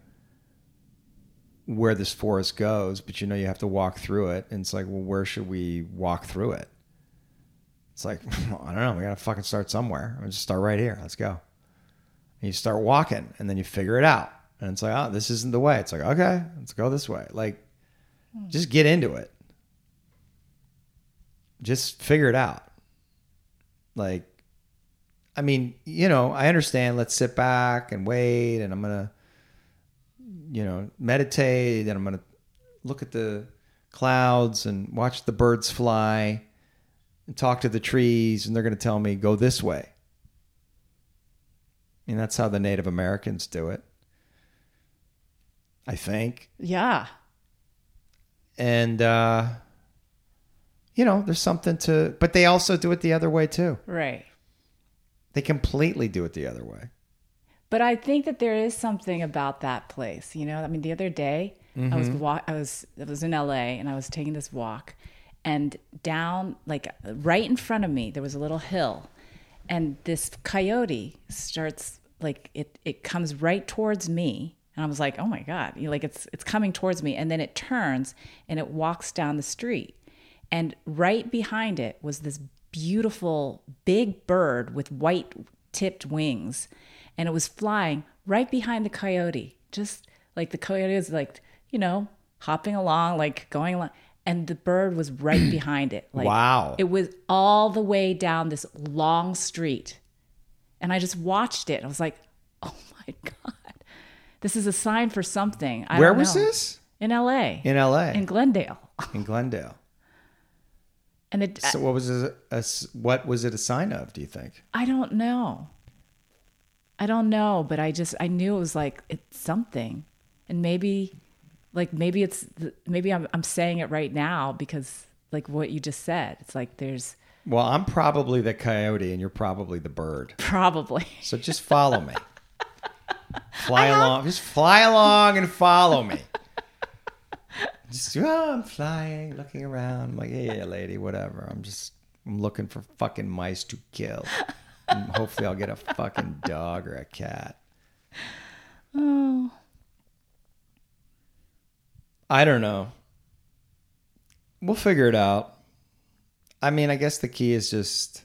where this forest goes, but you know, you have to walk through it. And it's like, well, where should we walk through it? It's like, well, I don't know. We got to fucking start somewhere. I'm going to just start right here. Let's go. And you start walking and then you figure it out. And it's like, oh, this isn't the way. It's like, okay, let's go this way. Like, just get into it. Just figure it out. Like, I mean, you know, I understand. Let's sit back and wait. And I'm going to, you know, meditate, and I'm going to look at the clouds and watch the birds fly and talk to the trees, and they're going to tell me, go this way. And that's how the Native Americans do it, I think. Yeah. And, uh, you know, there's something to... But they also do it the other way, too. Right. They completely do it the other way. But I think that there is something about that place, you know? I mean, the other day, mm-hmm. I was wa- I was I was in L A, and I was taking this walk, and down, like, right in front of me, there was a little hill, and this coyote starts, like, it, it comes right towards me, and I was like, oh, my God. You know, like, it's it's coming towards me, and then it turns, and it walks down the street, and right behind it was this beautiful big bird with white-tipped wings. And it was flying right behind the coyote, just like the coyote was like, you know, hopping along, like going along. And the bird was right behind it. Like, wow. It was all the way down this long street. And I just watched it. And I was like, oh my God, this is a sign for something. I Where don't was know. This? In L A. In L A. In Glendale. In Glendale. And it, so what was it, a, what was it a sign of, do you think? I don't know. I don't know, but I just, I knew it was like, it's something. And maybe, like, maybe it's, maybe I'm I'm saying it right now because, like, what you just said, it's like there's... Well, I'm probably the coyote and you're probably the bird. Probably. So just follow me. Fly I along, have... just fly along and follow me. Just, oh, I'm flying, looking around. I'm like, yeah, yeah, lady, whatever. I'm just, I'm looking for fucking mice to kill. And hopefully I'll get a fucking dog or a cat. Oh. I don't know. We'll figure it out. I mean, I guess the key is just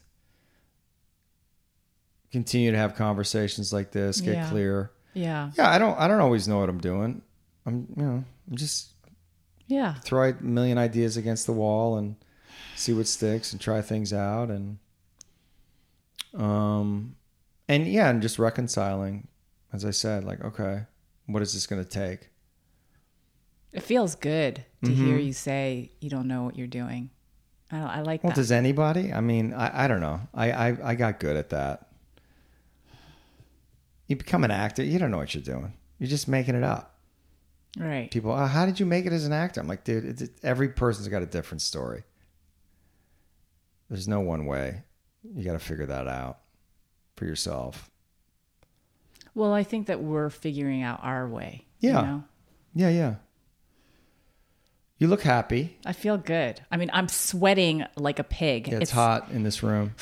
continue to have conversations like this, get yeah. clear. Yeah. Yeah, I don't I don't always know what I'm doing. I'm, you know, I'm just yeah. throw a million ideas against the wall and see what sticks and try things out and Um, and yeah, and just reconciling, as I said, like, okay, what is this going to take? It feels good to mm-hmm. hear you say you don't know what you're doing. I, I like well, that. Well, does anybody? I mean, I, I don't know. I, I, I got good at that. You become an actor. You don't know what you're doing. You're just making it up. Right. People, oh, how did you make it as an actor? I'm like, dude, it's, every person's got a different story. There's no one way. You got to figure that out for yourself. Well, I think that we're figuring out our way. Yeah. You know? Yeah, yeah. You look happy. I feel good. I mean, I'm sweating like a pig. Yeah, it's, it's hot in this room.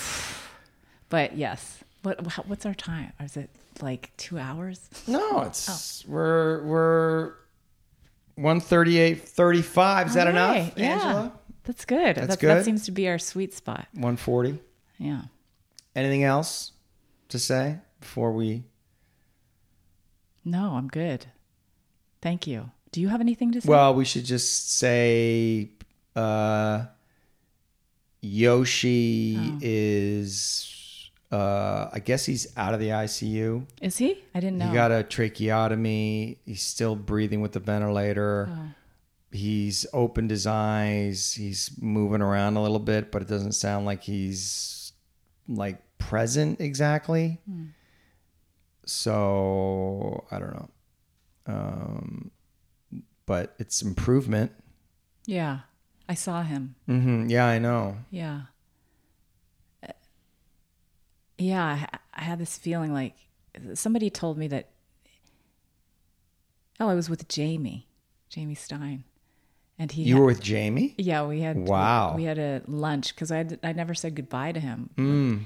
But yes. What what's our time? Is it like two hours? No, it's oh. we're we're one thirty-eight thirty-five. Is all that right. enough, yeah. Angela? That's good. That's that, good. That seems to be our sweet spot. one forty. Yeah. Anything else to say before we... No, I'm good. Thank you. Do you have anything to say? Well, we should just say uh, Yoshi oh. is, uh, I guess he's out of the I C U. Is he? I didn't know. He got a tracheotomy. He's still breathing with the ventilator. Oh. He's opened his eyes. He's moving around a little bit, but it doesn't sound like he's... like present exactly. Mm. So I don't know. Um, but it's improvement. Yeah. I saw him. Mm-hmm. Yeah, I know. Yeah. Uh, yeah. I, I had this feeling like somebody told me that, oh, I was with Jamie, Jamie Stein. And he you had, were with Jamie? Yeah, we had wow. we, we had a lunch because I had, I never said goodbye to him. Mm.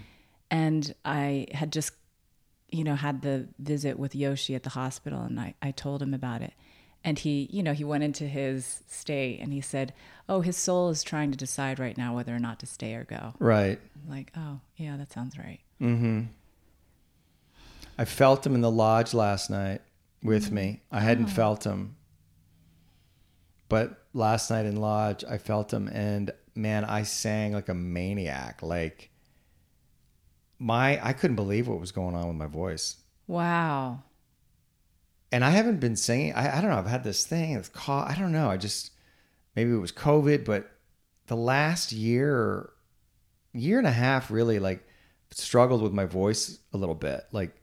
And I had just, you know, had the visit with Yoshi at the hospital, and I, I told him about it. And he, you know, he went into his stay, and he said, oh, his soul is trying to decide right now whether or not to stay or go. Right. I'm like, oh, yeah, that sounds right. Mm-hmm. I felt him in the lodge last night with mm-hmm. me. I hadn't oh. felt him. But last night in lodge, I felt him, and man, I sang like a maniac. Like my, I couldn't believe what was going on with my voice. Wow. And I haven't been singing. I, I don't know. I've had this thing. It's called, I don't know. I just, maybe it was COVID, but the last year, year and a half really like struggled with my voice a little bit, like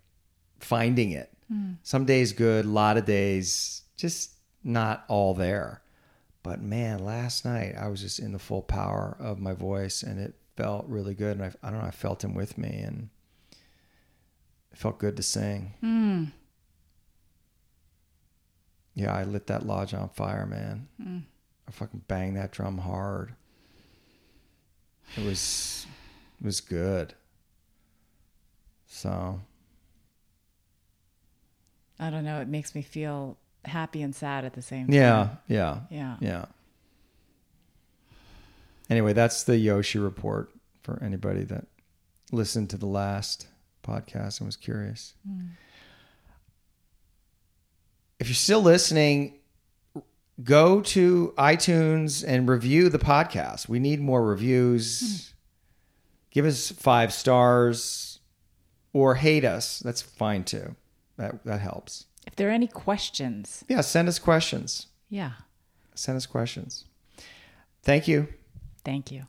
finding it. Mm. Some days good, a lot of days just not all there. But man, last night I was just in the full power of my voice and it felt really good. And I, I don't know, I felt him with me and it felt good to sing. Mm. Yeah, I lit that lodge on fire, man. Mm. I fucking banged that drum hard. It was, it was good. So. I don't know. It makes me feel happy and sad at the same time. Yeah, yeah, yeah, yeah. Anyway, that's the Yoshi report for anybody that listened to the last podcast and was curious. Mm. If you're still listening, go to iTunes and review the podcast. We need more reviews. Mm. Give us five stars or hate us. That's fine too. That that helps. If there are any questions. Yeah, send us questions. Yeah. Send us questions. Thank you. Thank you.